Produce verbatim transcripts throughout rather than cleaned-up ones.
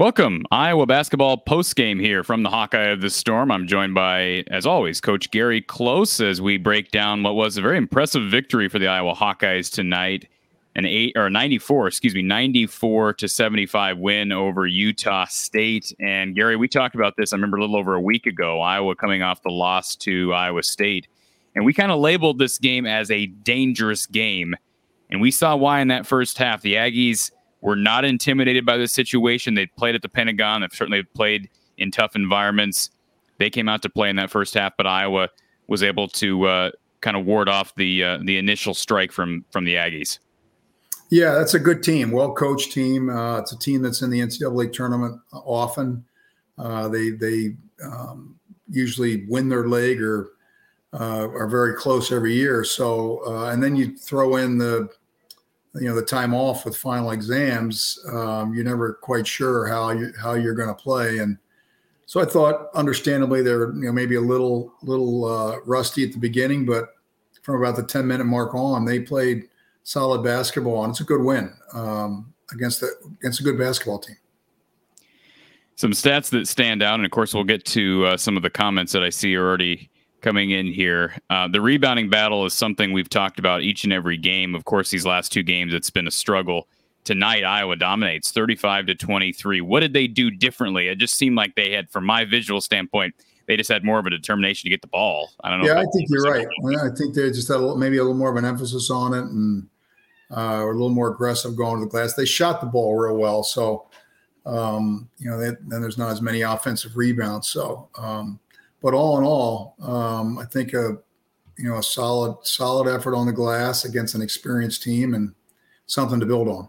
Welcome, Iowa basketball postgame here from the Hawkeye of the Storm. I'm joined by, as always, Coach Gary Close as we break down what was a very impressive victory for the Iowa Hawkeyes tonight, an eight or ninety-four, excuse me, ninety-four to seventy-five win over Utah State. And Gary, we talked about this. I remember a little over a week ago, Iowa coming off the loss to Iowa State, and we kind of labeled this game as a dangerous game, and we saw why in that first half. The Aggies were not intimidated by this situation. They played at the Pentagon. They've certainly played in tough environments. They came out to play in that first half, but Iowa was able to uh, kind of ward off the uh, the initial strike from from the Aggies. Yeah, that's a good team, well-coached team. Uh, it's a team that's in the N C double A tournament often. Uh, they they um, usually win their leg or uh, are very close every year. So uh, and then you throw in the you know, the time off with final exams, um, you're never quite sure how, you, how you're going to play. And so I thought, understandably, they're you know, maybe a little little uh, rusty at the beginning, but from about the ten-minute mark on, they played solid basketball, and it's a good win um, against, the, against a good basketball team. Some stats that stand out, and of course we'll get to uh, some of the comments that I see already coming in here. Uh, the rebounding battle is something we've talked about each and every game. Of course, these last two games, it's been a struggle. Tonight, Iowa dominates thirty-five to twenty-three. What did they do differently? It just seemed like they had, from my visual standpoint, they just had more of a determination to get the ball. I don't know. Yeah, I think you're right. I think they just had a little, maybe a little more of an emphasis on it and uh, a little more aggressive going to the glass. They shot the ball real well. So, um, you know, they, then there's not as many offensive rebounds. So, um, But all in all, um, I think a you know a solid solid effort on the glass against an experienced team and something to build on.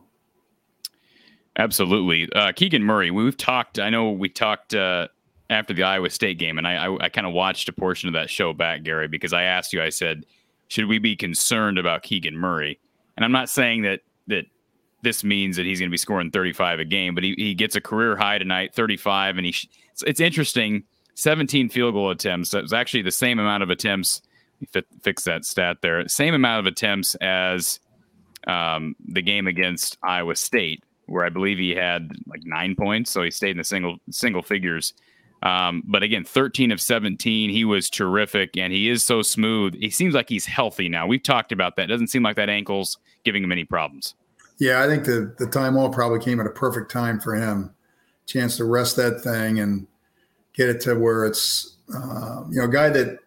Absolutely, uh, Keegan Murray. We've talked. I know we talked uh, after the Iowa State game, and I, I, I kind of watched a portion of that show back, Gary, because I asked you. I said, should we be concerned about Keegan Murray? And I'm not saying that that this means that he's going to be scoring thirty-five a game, but he he gets a career high tonight, thirty-five, and he sh- it's, it's interesting. seventeen field goal attempts. That was actually the same amount of attempts. F- fix that stat there. Same amount of attempts as um, the game against Iowa State, where I believe he had like nine points. So he stayed in the single single figures. Um, but again, thirteen of seventeen, he was terrific, and he is so smooth. He seems like he's healthy now. We've talked about that. It doesn't seem like that ankle's giving him any problems. Yeah, I think the the time off probably came at a perfect time for him. Chance to rest that thing and get it to where it's, uh, you know, a guy that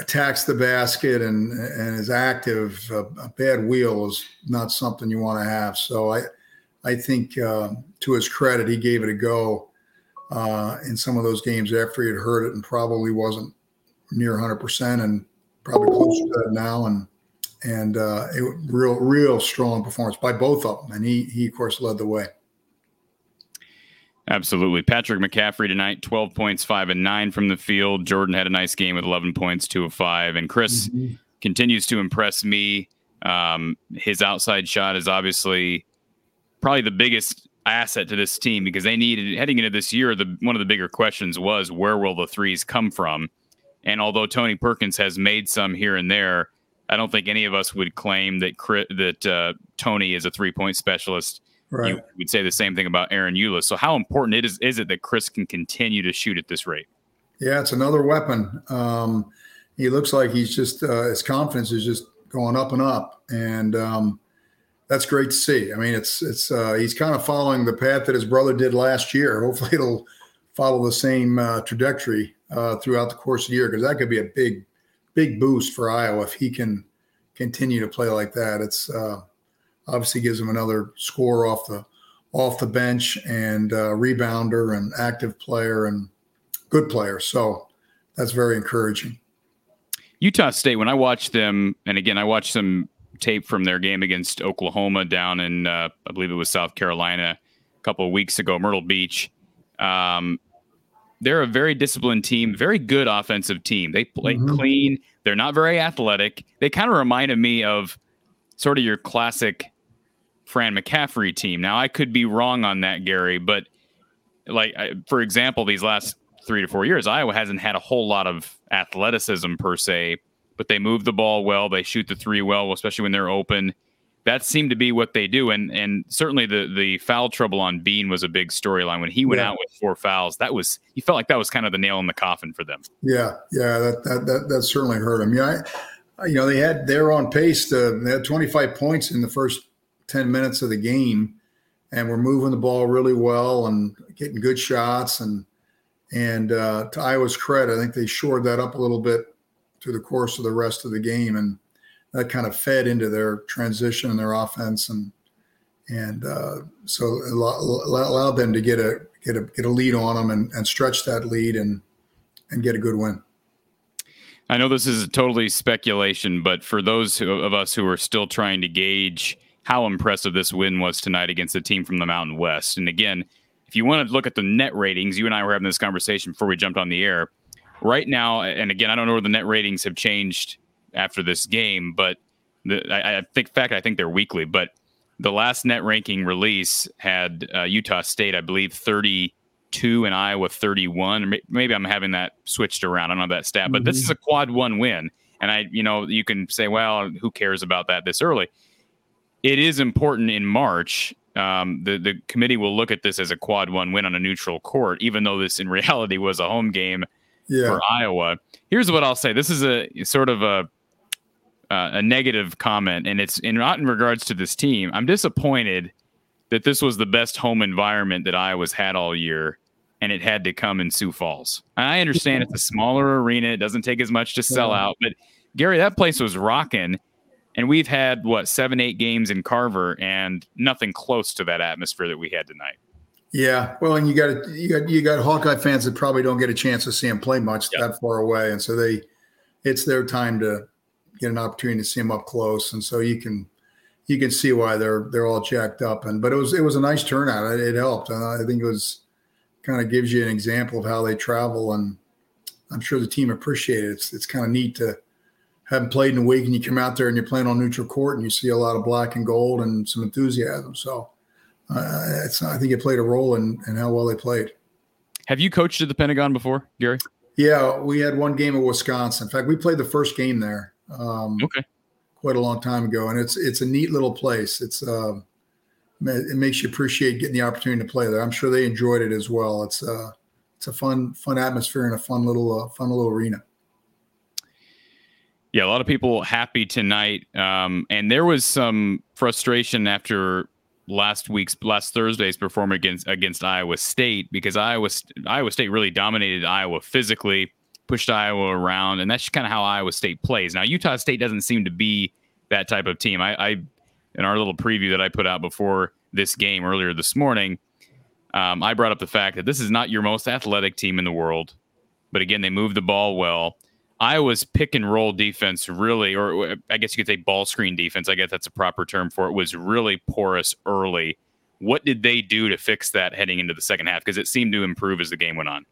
attacks the basket and and is active. A, a bad wheel is not something you want to have. So I, I think uh, to his credit, he gave it a go uh, in some of those games after he had hurt it and probably wasn't near one hundred percent and probably closer to that now. And and uh, it real real strong performance by both of them. And he he of course led the way. Absolutely. Patrick McCaffrey tonight, twelve points, five and nine from the field. Jordan had a nice game with eleven points, two of five. And Chris mm-hmm. continues to impress me. Um, his outside shot is obviously probably the biggest asset to this team because they needed, heading into this year, the one of the bigger questions was where will the threes come from? And although Tony Perkins has made some here and there, I don't think any of us would claim that Chris, that uh, Tony is a three-point specialist. Right. You would say the same thing about Aaron Ulis. So how important it is, is it that Chris can continue to shoot at this rate? Yeah, it's another weapon. Um, he looks like he's just uh, his confidence is just going up and up, and um, that's great to see. I mean, it's it's uh, he's kind of following the path that his brother did last year. Hopefully, it'll follow the same uh, trajectory uh, throughout the course of the year because that could be a big, big boost for Iowa if he can continue to play like that. It's uh, Obviously, gives him another score off the off the bench and uh, rebounder and active player and good player. So that's very encouraging. Utah State, when I watched them, and again, I watched some tape from their game against Oklahoma down in, uh, I believe it was South Carolina a couple of weeks ago, Myrtle Beach. Um, they're a very disciplined team, very good offensive team. They play mm-hmm. clean. They're not very athletic. They kind of reminded me of sort of your classic Fran McCaffrey team. Now, I could be wrong on that, Gary, but like, I, for example, these last three to four years, Iowa hasn't had a whole lot of athleticism per se, but they move the ball well. They shoot the three well, especially when they're open. that seemed to be what they do. And and certainly the the foul trouble on Bean was a big storyline when he went yeah. out with four fouls. That was, you felt like that was kind of the nail in the coffin for them. Yeah, yeah, that that that, that certainly hurt him. Yeah, I, you know, they had they're on pace to they had twenty-five points in the first ten minutes of the game, and were moving the ball really well and getting good shots. And and uh, to Iowa's credit, I think they shored that up a little bit through the course of the rest of the game, and that kind of fed into their transition and their offense, and and uh, so allowed them to get a get a get a lead on them and, and stretch that lead and and get a good win. I know this is totally speculation, but for those who, of us who are still trying to gauge how impressive this win was tonight against a team from the Mountain West, and again, if you want to look at the net ratings, you and I were having this conversation before we jumped on the air. Right now, and again, I don't know where the net ratings have changed after this game, but the, I, I think, in fact, I think they're weekly, but the last net ranking release had uh, Utah State, I believe, thirty-two and Iowa thirty-one. Maybe I'm having that switched around. I don't know that stat, but mm-hmm. this is a quad one win. And I, you know, you can say, well, who cares about that this early? It is important in March. Um, the, the committee will look at this as a quad one win on a neutral court, even though this in reality was a home game yeah. for Iowa. Here's what I'll say. This is a sort of a, Uh, a negative comment, and it's in, not in regards to this team. I'm disappointed that this was the best home environment that Iowa's had all year, and it had to come in Sioux Falls. And I understand it's a smaller arena. It doesn't take as much to sell out, but Gary, that place was rocking, and we've had, what, seven, eight games in Carver, and nothing close to that atmosphere that we had tonight. Yeah, well, and you got you got, you got Hawkeye fans that probably don't get a chance to see him play much yep. that far away, and so they it's their time to get an opportunity to see them up close. And so you can, you can see why they're, they're all jacked up. And, but it was, it was a nice turnout. It, it helped. And I think it was kind of gives you an example of how they travel. And I'm sure the team appreciated it. It's, it's kind of neat to haven't played in a week and you come out there and you're playing on neutral court and you see a lot of black and gold and some enthusiasm. So uh, it's, I think it played a role in, in how well they played. Have you coached at the Pentagon before, Gary? Yeah, we had one game at Wisconsin. In fact, we played the first game there. Um, okay. Quite a long time ago, and it's it's a neat little place. It's uh, it makes you appreciate getting the opportunity to play there. I'm sure they enjoyed it as well. It's uh, it's a fun fun atmosphere and a fun little uh, fun little arena. Yeah, a lot of people happy tonight, um, and there was some frustration after last week's last Thursday's performance against against Iowa State because Iowa Iowa State really dominated Iowa physically. Pushed Iowa around, and that's kind of how Iowa State plays. Now, Utah State doesn't seem to be that type of team. I, I in our little preview that I put out before this game earlier this morning, um, I brought up the fact that this is not your most athletic team in the world, but again, they move the ball well. Iowa's pick and roll defense really, or I guess you could say ball screen defense, I guess that's a proper term for it, was really porous early. What did they do to fix that heading into the second half? Because it seemed to improve as the game went on.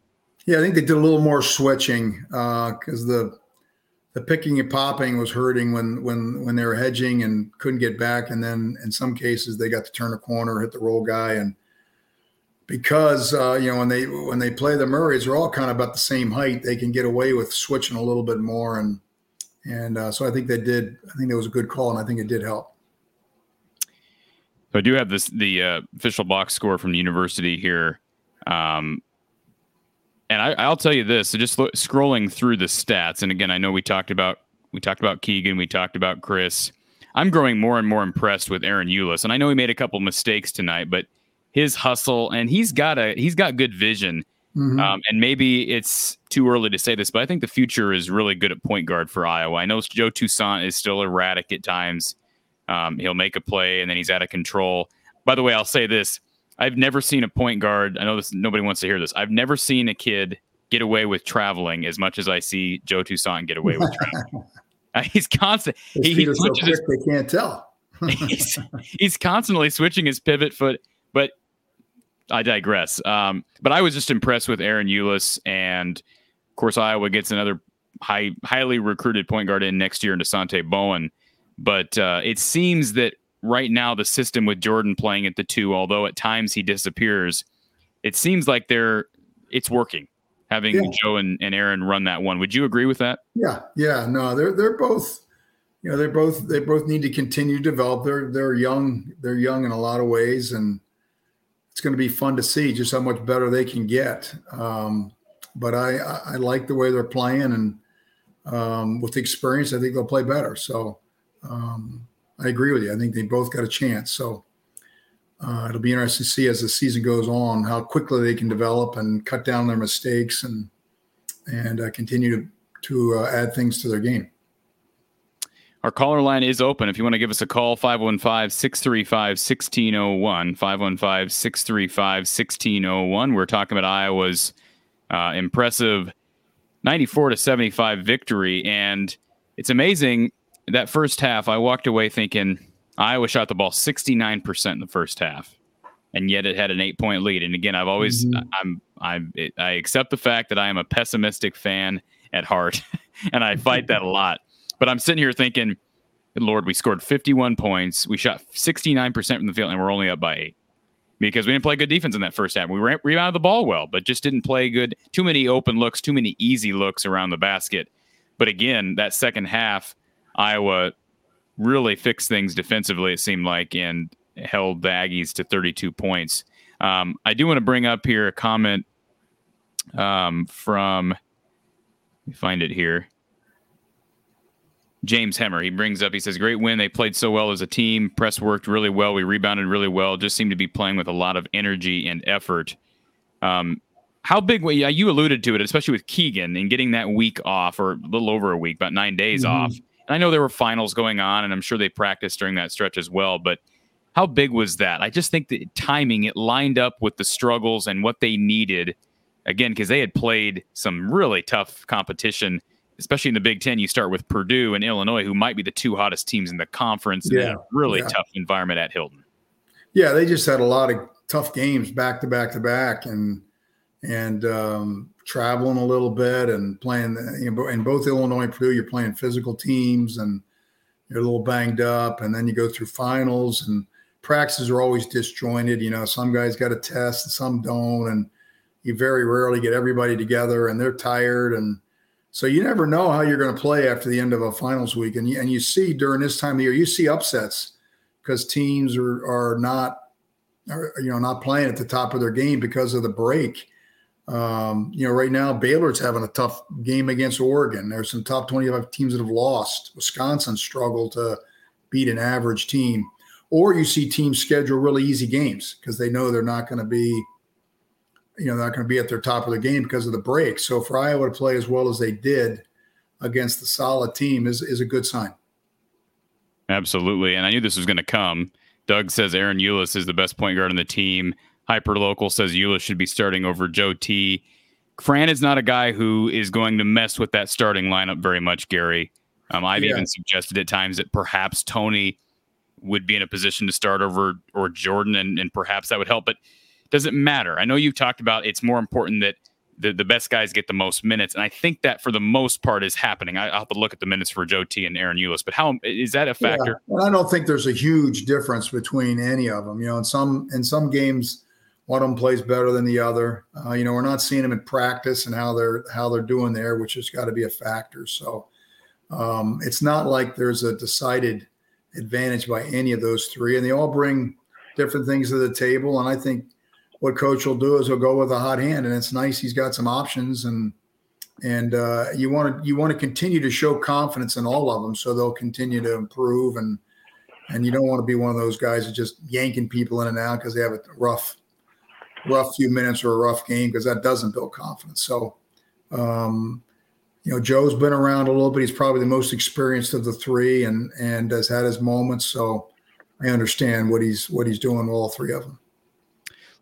Yeah, I think they did a little more switching because uh, the the picking and popping was hurting when when when they were hedging and couldn't get back. And then in some cases they got to turn a corner, hit the roll guy, and because uh, you know when they when they play the Murrays, they're all kind of about the same height. They can get away with switching a little bit more, and and uh, so I think they did. I think that was a good call, and I think it did help. So I do have this the uh, official box score from the university here. Um, And I, I'll tell you this, so just look, scrolling through the stats. And again, I know we talked about, we talked about Keegan, we talked about Chris. I'm growing more and more impressed with Aaron Ulis. And I know he made a couple mistakes tonight, but his hustle and he's got a, he's got good vision. Mm-hmm. Um, and maybe it's too early to say this, but I think the future is really good at point guard for Iowa. I know Joe Toussaint is still erratic at times. Um, he'll make a play and then he's out of control. By the way, I'll say this. I've never seen a point guard. I know this. Nobody wants to hear this. I've never seen a kid get away with traveling as much as I see Joe Toussaint get away with traveling. uh, he's constant. His he, feet are so quick, they can't tell. he's, he's constantly switching his pivot foot. But I digress. Um, but I was just impressed with Aaron Ulis, and of course Iowa gets another high, highly recruited point guard in next year in Desante Bowen. But uh, it seems that. Right now, the system with Jordan playing at the two, although at times he disappears, it seems like they're it's working. Having yeah. Joe and, and Aaron run that one, would you agree with that? Yeah, yeah, no, they're they're both you know, they both they both need to continue to develop. They're they're young. They're young in a lot of ways, and it's going to be fun to see just how much better they can get. Um, but I, I I like the way they're playing, and um, with the experience, I think they'll play better. So um, I agree with you. I think they both got a chance. So uh, it'll be interesting to see as the season goes on how quickly they can develop and cut down their mistakes and and uh, continue to to uh, add things to their game. Our caller line is open. If you want to give us a call, five one five, six three five, one six zero one, five one five, six three five, one six zero one. We're talking about Iowa's uh, impressive ninety-four to seventy-five victory. And it's amazing, that first half, I walked away thinking Iowa shot the ball sixty-nine percent in the first half, and yet it had an eight-point lead. And again, I've always mm-hmm. I'm I'm it, I accept the fact that I am a pessimistic fan at heart, and I fight that a lot. But I'm sitting here thinking, Lord, we scored fifty-one points. We shot sixty-nine percent from the field, and we're only up by eight because we didn't play good defense in that first half. We rebounded the ball well, but just didn't play good. Too many open looks, too many easy looks around the basket. But again, that second half, Iowa really fixed things defensively, it seemed like, and held the Aggies to thirty-two points. Um, I do want to bring up here a comment um, from, let me find it here, James Hemmer. He brings up, he says, great win. They played so well as a team. Press worked really well. We rebounded really well. Just seemed to be playing with a lot of energy and effort. Um, how big, yeah, you alluded to it, especially with Keegan and getting that week off, or a little over a week, about nine days mm-hmm. off. And I know there were finals going on, and I'm sure they practiced during that stretch as well, but how big was that? I just think the timing, it lined up with the struggles and what they needed, again, because they had played some really tough competition, especially in the Big Ten. You start with Purdue and Illinois, who might be the two hottest teams in the conference, yeah, in a really yeah. tough environment at Hilton. Yeah, they just had a lot of tough games back to back to back, and and um, traveling a little bit and playing. In both Illinois and Purdue, you're playing physical teams, and you're a little banged up, and then you go through finals, and practices are always disjointed. You know, some guys got a test and some don't, and you very rarely get everybody together, and they're tired, and so you never know how you're going to play after the end of a finals week. And you, and you see during this time of year, you see upsets because teams are, are not, are, you know, not playing at the top of their game because of the break. Um, you know, right now, Baylor's having a tough game against Oregon. There's some top twenty-five teams that have lost. Wisconsin struggled to beat an average team. Or you see teams schedule really easy games because they know they're not going to be you know, not going to be at their top of the game because of the break. So for Iowa to play as well as they did against the solid team is, is a good sign. Absolutely. And I knew this was going to come. Doug says Aaron Ulis is the best point guard on the team. Hyperlocal says Ulis should be starting over Joe T. Fran is not a guy who is going to mess with that starting lineup very much, Gary. Um, I've yeah. even suggested at times that perhaps Tony would be in a position to start over or Jordan, and, and perhaps that would help. But does it matter? I know you've talked about it's more important that the, the best guys get the most minutes, and I think that for the most part is happening. I, I'll have to look at the minutes for Joe T and Aaron Ulis, but how is that a factor? Yeah, I don't think there's a huge difference between any of them. You know, in some in some games, one of them plays better than the other. Uh, you know, we're not seeing them in practice and how they're how they're doing there, which has got to be a factor. So um, it's not like there's a decided advantage by any of those three, and they all bring different things to the table, and I think what coach will do is he'll go with a hot hand, and it's nice. He's got some options, and and uh, you want to you want to continue to show confidence in all of them, so they'll continue to improve. and And you don't want to be one of those guys that just yanking people in and out because they have a rough, rough few minutes or a rough game, because that doesn't build confidence. So, um, you know, Joe's been around a little bit. He's probably the most experienced of the three, and and has had his moments. So, I understand what he's what he's doing with all three of them.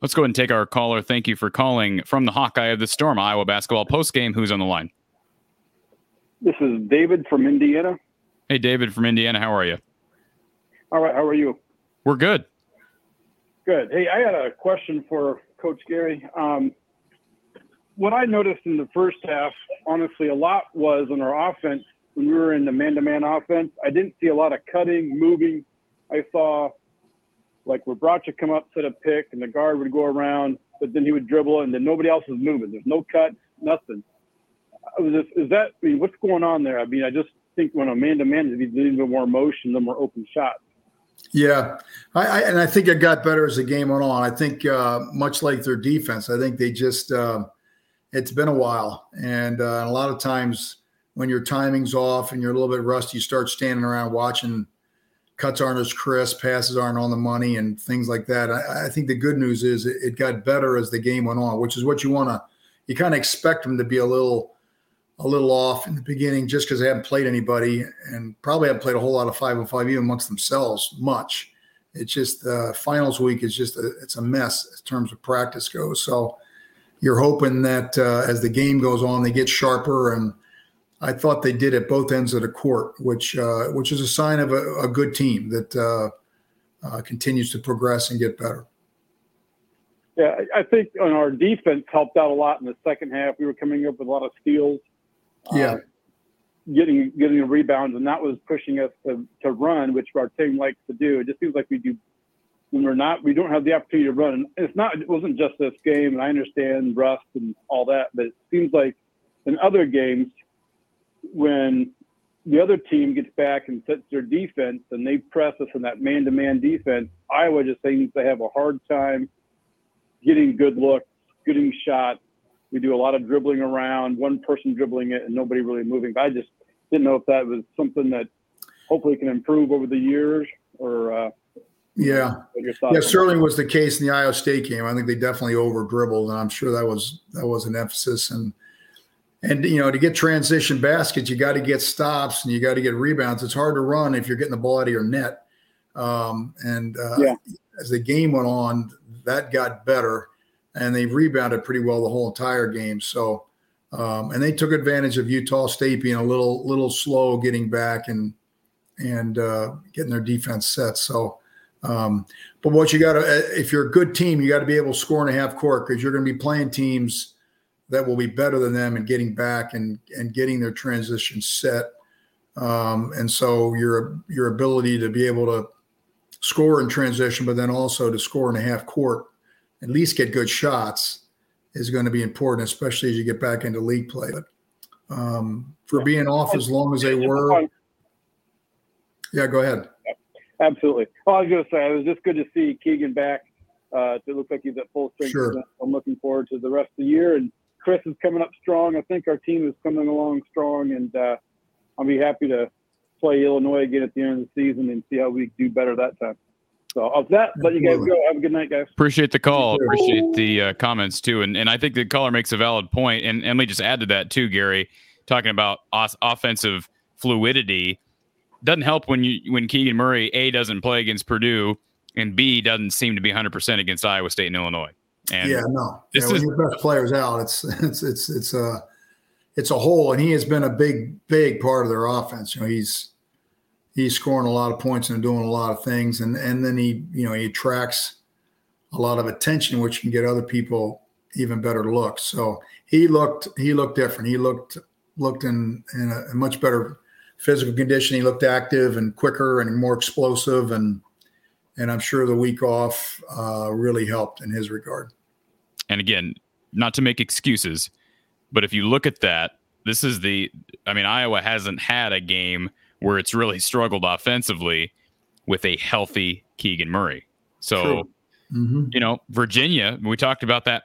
Let's go ahead and take our caller. Thank you for calling from the Hawkeye of the Storm, Iowa basketball postgame. Who's on the line? This is David from Indiana. Hey, David from Indiana. How are you? All right. How are you? We're good. Good. Hey, I had a question for Coach Gary. Um, what I noticed in the first half, honestly, a lot was on our offense. When we were in the man-to-man offense, I didn't see a lot of cutting, moving. I saw like where Bracha come up, set a pick, and the guard would go around, but then he would dribble, and then nobody else is moving. There's no cuts, nothing. I was just, is that, I mean, what's going on there? I mean, I just think when a man-to-man, there's a little more motion, the more open shots. Yeah, I, I, and I think it got better as the game went on. I think uh, much like their defense, I think they just uh, – it's been a while. And uh, a lot of times when your timing's off and you're a little bit rusty, you start standing around watching cuts aren't as crisp, passes aren't on the money, and things like that. I, I think the good news is it, it got better as the game went on, which is what you want to – you kind of expect them to be a little – a little off in the beginning just because they haven't played anybody and probably haven't played a whole lot of five on five even amongst themselves much. It's just uh, finals week is just a, it's a mess in terms of practice goes. So you're hoping that uh, as the game goes on, they get sharper. And I thought they did at both ends of the court, which uh, which is a sign of a, a good team that uh, uh, continues to progress and get better. Yeah, I think on our defense helped out a lot in the second half. We were coming up with a lot of steals. Yeah, uh, getting getting the rebounds, and that was pushing us to, to run, which our team likes to do. It just seems like we do when we're not, we don't have the opportunity to run. It's not, it wasn't just this game, and I understand rust and all that, but it seems like in other games when the other team gets back and sets their defense and they press us in that man-to-man defense, Iowa just seems to have a hard time getting good looks, getting shots. We do a lot of dribbling around, one person dribbling it, and nobody really moving. But I just didn't know if that was something that hopefully can improve over the years. Or uh, yeah, yeah, certainly that was the case in the Iowa State game. I think they definitely over dribbled, and I'm sure that was that was an emphasis. And and you know, to get transition baskets, you got to get stops and you got to get rebounds. It's hard to run if you're getting the ball out of your net. Um, and uh, yeah. As the game went on, that got better. And they rebounded pretty well the whole entire game. So, um, and they took advantage of Utah State being a little little slow getting back and and uh, getting their defense set. So, um, but what you got to, if you're a good team, you got to be able to score in a half court because you're going to be playing teams that will be better than them and getting back and and getting their transition set. Um, and so your your ability to be able to score in transition, but then also to score in a half court. At least get good shots is going to be important, especially as you get back into league play. But um, for being off as long as they were. Yeah, go ahead. Absolutely. Well, I was going to say, it was just good to see Keegan back. Uh, it looks like he's at full strength. Sure. I'm looking forward to the rest of the year. And Chris is coming up strong. I think our team is coming along strong. And uh, I'll be happy to play Illinois again at the end of the season and see how we do better that time. So of that, let you guys go. Have a good night, guys. Appreciate the call. Appreciate the uh, comments, too. And and I think the caller makes a valid point. And, and let me just add to that, too, Gary, talking about os- offensive fluidity. Doesn't help when you when Keegan Murray, A, doesn't play against Purdue, and B, doesn't seem to be one hundred percent against Iowa State and Illinois. And yeah, no. This yeah, when is, your best player's out, it's it's it's it's a, it's a hole. And he has been a big, big part of their offense. You know, he's – he's scoring a lot of points and doing a lot of things. And and then he, you know, he attracts a lot of attention, which can get other people even better looks. So he looked, he looked different. He looked, looked in, in a much better physical condition. He looked active and quicker and more explosive. And, and I'm sure the week off uh, really helped in his regard. And again, not to make excuses, but if you look at that, this is the, I mean, Iowa hasn't had a game where it's really struggled offensively with a healthy Keegan Murray. So, mm-hmm. you know, Virginia, we talked about that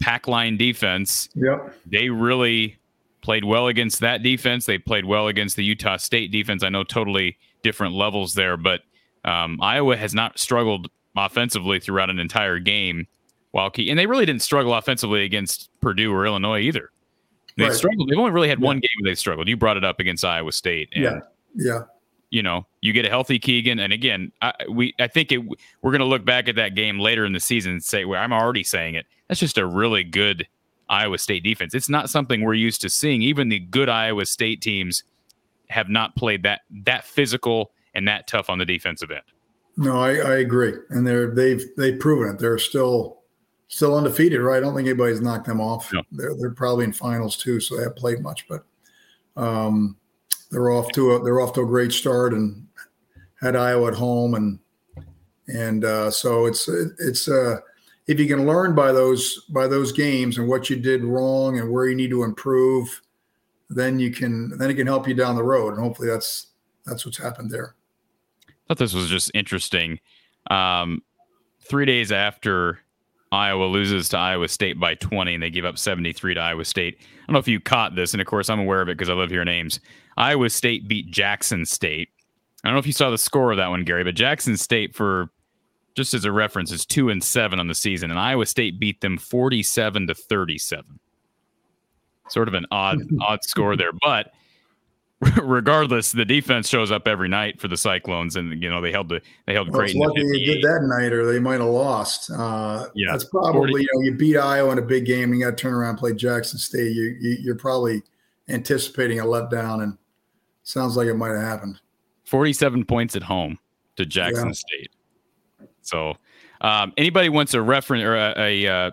pack line defense. Yep. They really played well against that defense. They played well against the Utah State defense. I know totally different levels there, but um, Iowa has not struggled offensively throughout an entire game. While Ke- and they really didn't struggle offensively against Purdue or Illinois either. They right. struggled. They've only really had yeah. one game where they struggled. You brought it up against Iowa State. And yeah. Yeah, you know, you get a healthy Keegan, and again, I we I think it, we're going to look back at that game later in the season and say, well, I'm already saying it. That's just a really good Iowa State defense. It's not something we're used to seeing. Even the good Iowa State teams have not played that that physical and that tough on the defensive end. No, I, I agree, and they're they've they've proven it. They're still still undefeated, right? I don't think anybody's knocked them off. No. They're they're probably in finals too, so they haven't played much, but. Um, They're off to a they're off to a great start and had Iowa at home and and uh, so it's it's uh, if you can learn by those by those games and what you did wrong and where you need to improve, then you can then it can help you down the road. And hopefully that's that's what's happened there. I thought this was just interesting. Um, three days after Iowa loses to Iowa State by twenty, and they give up seventy-three to Iowa State. I don't know if you caught this, and of course I'm aware of it because I love your names. Iowa State beat Jackson State. I don't know if you saw the score of that one, Gary, but Jackson State, for just as a reference, is two and seven on the season, and Iowa State beat them forty-seven to thirty-seven. Sort of an odd, odd score there, but regardless, the defense shows up every night for the Cyclones, and you know they held the they held well, great. It's lucky they did that night, or they might have lost. Uh, yeah, that's probably forty. You know, you beat Iowa in a big game, and you got to turn around and play Jackson State. You, you you're probably anticipating a letdown, and sounds like it might have happened. Forty-seven points at home to Jackson yeah. State. So, um, anybody wants a reference or a, a uh,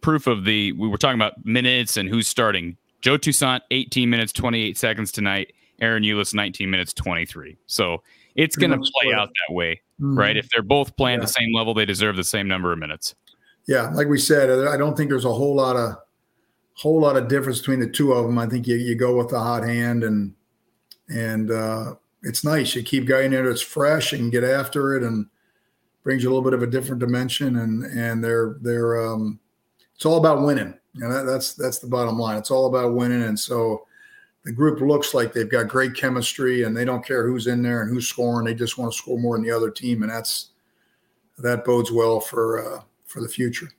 proof of the? We were talking about minutes and who's starting. Joe Toussaint, eighteen minutes, twenty-eight seconds tonight. Aaron Ulis, nineteen minutes, twenty-three. So it's going to play out that way, mm-hmm. right? If they're both playing yeah. the same level, they deserve the same number of minutes. Yeah, like we said, I don't think there's a whole lot of whole lot of difference between the two of them. I think you, you go with the hot hand, and and uh, it's nice. You keep going in it. It's fresh. You can get after it, and brings you a little bit of a different dimension. And and they're they're um, it's all about winning. You know, that, that's that's the bottom line. It's all about winning, and so the group looks like they've got great chemistry, and they don't care who's in there and who's scoring. They just want to score more than the other team, and that's that bodes well for uh, for the future.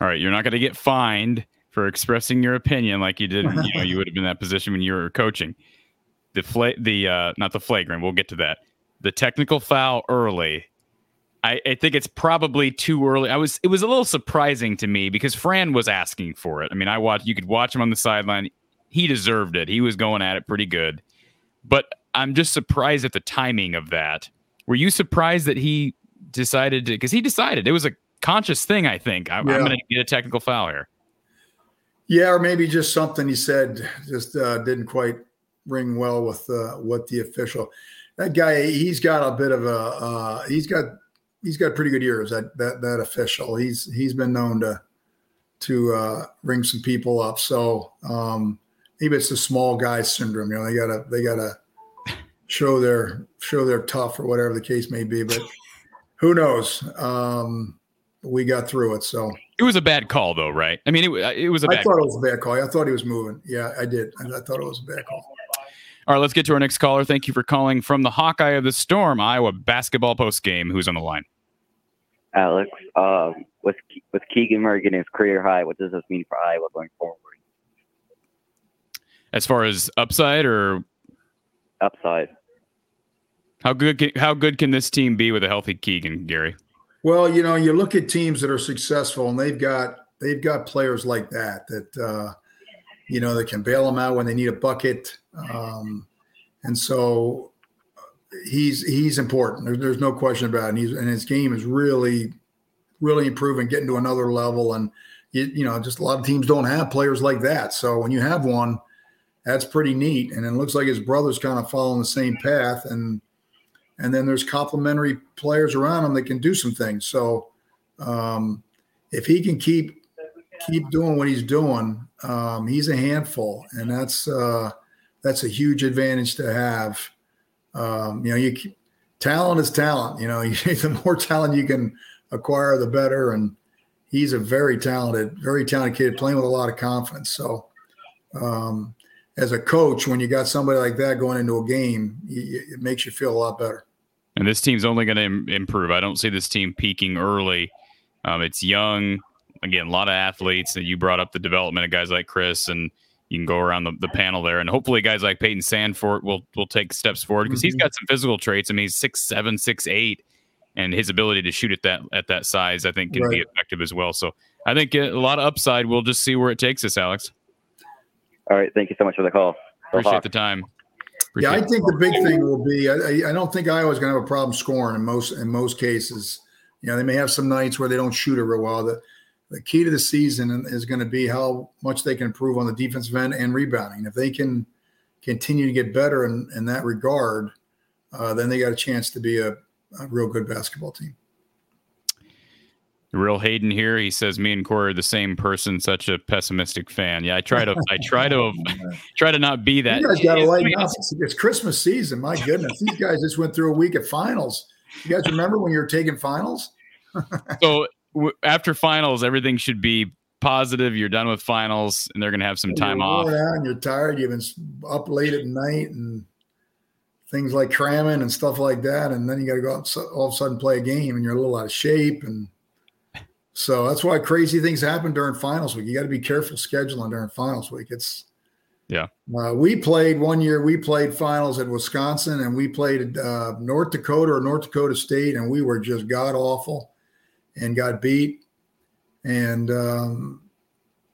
All right, you're not going to get fined for expressing your opinion like you did. You know, you would have been in that position when you were coaching. The fla- the uh, not the flagrant. We'll get to that. The technical foul early. I, I think it's probably too early. I was it was a little surprising to me because Fran was asking for it. I mean, I watched you could watch him on the sideline. He deserved it. He was going at it pretty good. But I'm just surprised at the timing of that. Were you surprised that he decided to because he decided it was a conscious thing, I think. I, yeah. I'm going to get a technical foul here. Yeah, or maybe just something he said just uh, didn't quite ring well with uh, what the official. That guy, he's got a bit of a uh, he's got He's got pretty good ears. That that that official. He's he's been known to to uh, ring some people up. So um, maybe it's the small guy syndrome. You know, they gotta they gotta show their show they're tough or whatever the case may be. But who knows? Um, we got through it. So it was a bad call, though, right? I mean, it it was a bad I thought call. it was a bad call. I thought he was moving. Yeah, I did. I, I thought it was a bad call. All right, let's get to our next caller. Thank you for calling from the Hawkeye of the Storm, Iowa basketball postgame. Who's on the line? Alex, um, with, with Keegan Murray getting his career high, what does this mean for Iowa going forward? As far as upside or? Upside. How good can, how good can this team be with a healthy Keegan, Gary? Well, you know, you look at teams that are successful, and they've got they've got players like that that uh, you know, that can bail them out when they need a bucket. Um, and so he's, he's important. There's, there's no question about it. And, he's, and his game is really, really improving, getting to another level. And, you, you know, just a lot of teams don't have players like that. So when you have one, that's pretty neat. And it looks like his brother's kind of following the same path. And, and then there's complementary players around him that can do some things. So, um, if he can keep, keep doing what he's doing, um, he's a handful, and that's, uh, that's a huge advantage to have. Um, you know, you keep, talent is talent. You know, you, the more talent you can acquire, the better. And he's a very talented, very talented kid playing with a lot of confidence. So um, as a coach, when you got somebody like that going into a game, you, it makes you feel a lot better. And this team's only going to im- improve. I don't see this team peaking early. Um, it's young. Again, a lot of athletes that you brought up the development of guys like Chris and, you can go around the, the panel there, and hopefully guys like Peyton Sanford will will take steps forward because mm-hmm. he's got some physical traits. I mean, he's six seven, six eight, and his ability to shoot at that at that size, I think, can right. be effective as well. So I think a lot of upside. We'll just see where it takes us, Alex. All right, thank you so much for the call. Go Appreciate Hawks. the time. Appreciate yeah, I think the big thing will be. I, I don't think Iowa's going to have a problem scoring in most in most cases. You know, they may have some nights where they don't shoot it real well. That The key to the season is going to be how much they can improve on the defensive end and rebounding. If they can continue to get better in, in that regard, uh, then they got a chance to be a, a real good basketball team. Real Hayden here. He says, "Me and Corey are the same person. Such a pessimistic fan." Yeah, I try to. I try to. try to not be that. You guys got to lighten up. It's Christmas season. My goodness, these guys just went through a week of finals. You guys remember when you were taking finals? So w- after finals, everything should be positive. You're done with finals, and they're going to have some and time you're off. Down, you're tired. You've been up late at night and things like cramming and stuff like that, and then you got to go out and all of a sudden play a game, and you're a little out of shape and. So that's why crazy things happen during finals week. You got to be careful scheduling during finals week. It's yeah. Uh, we played one year. We played finals at Wisconsin, and we played uh, North Dakota or North Dakota State, and we were just god awful, and got beat. And um,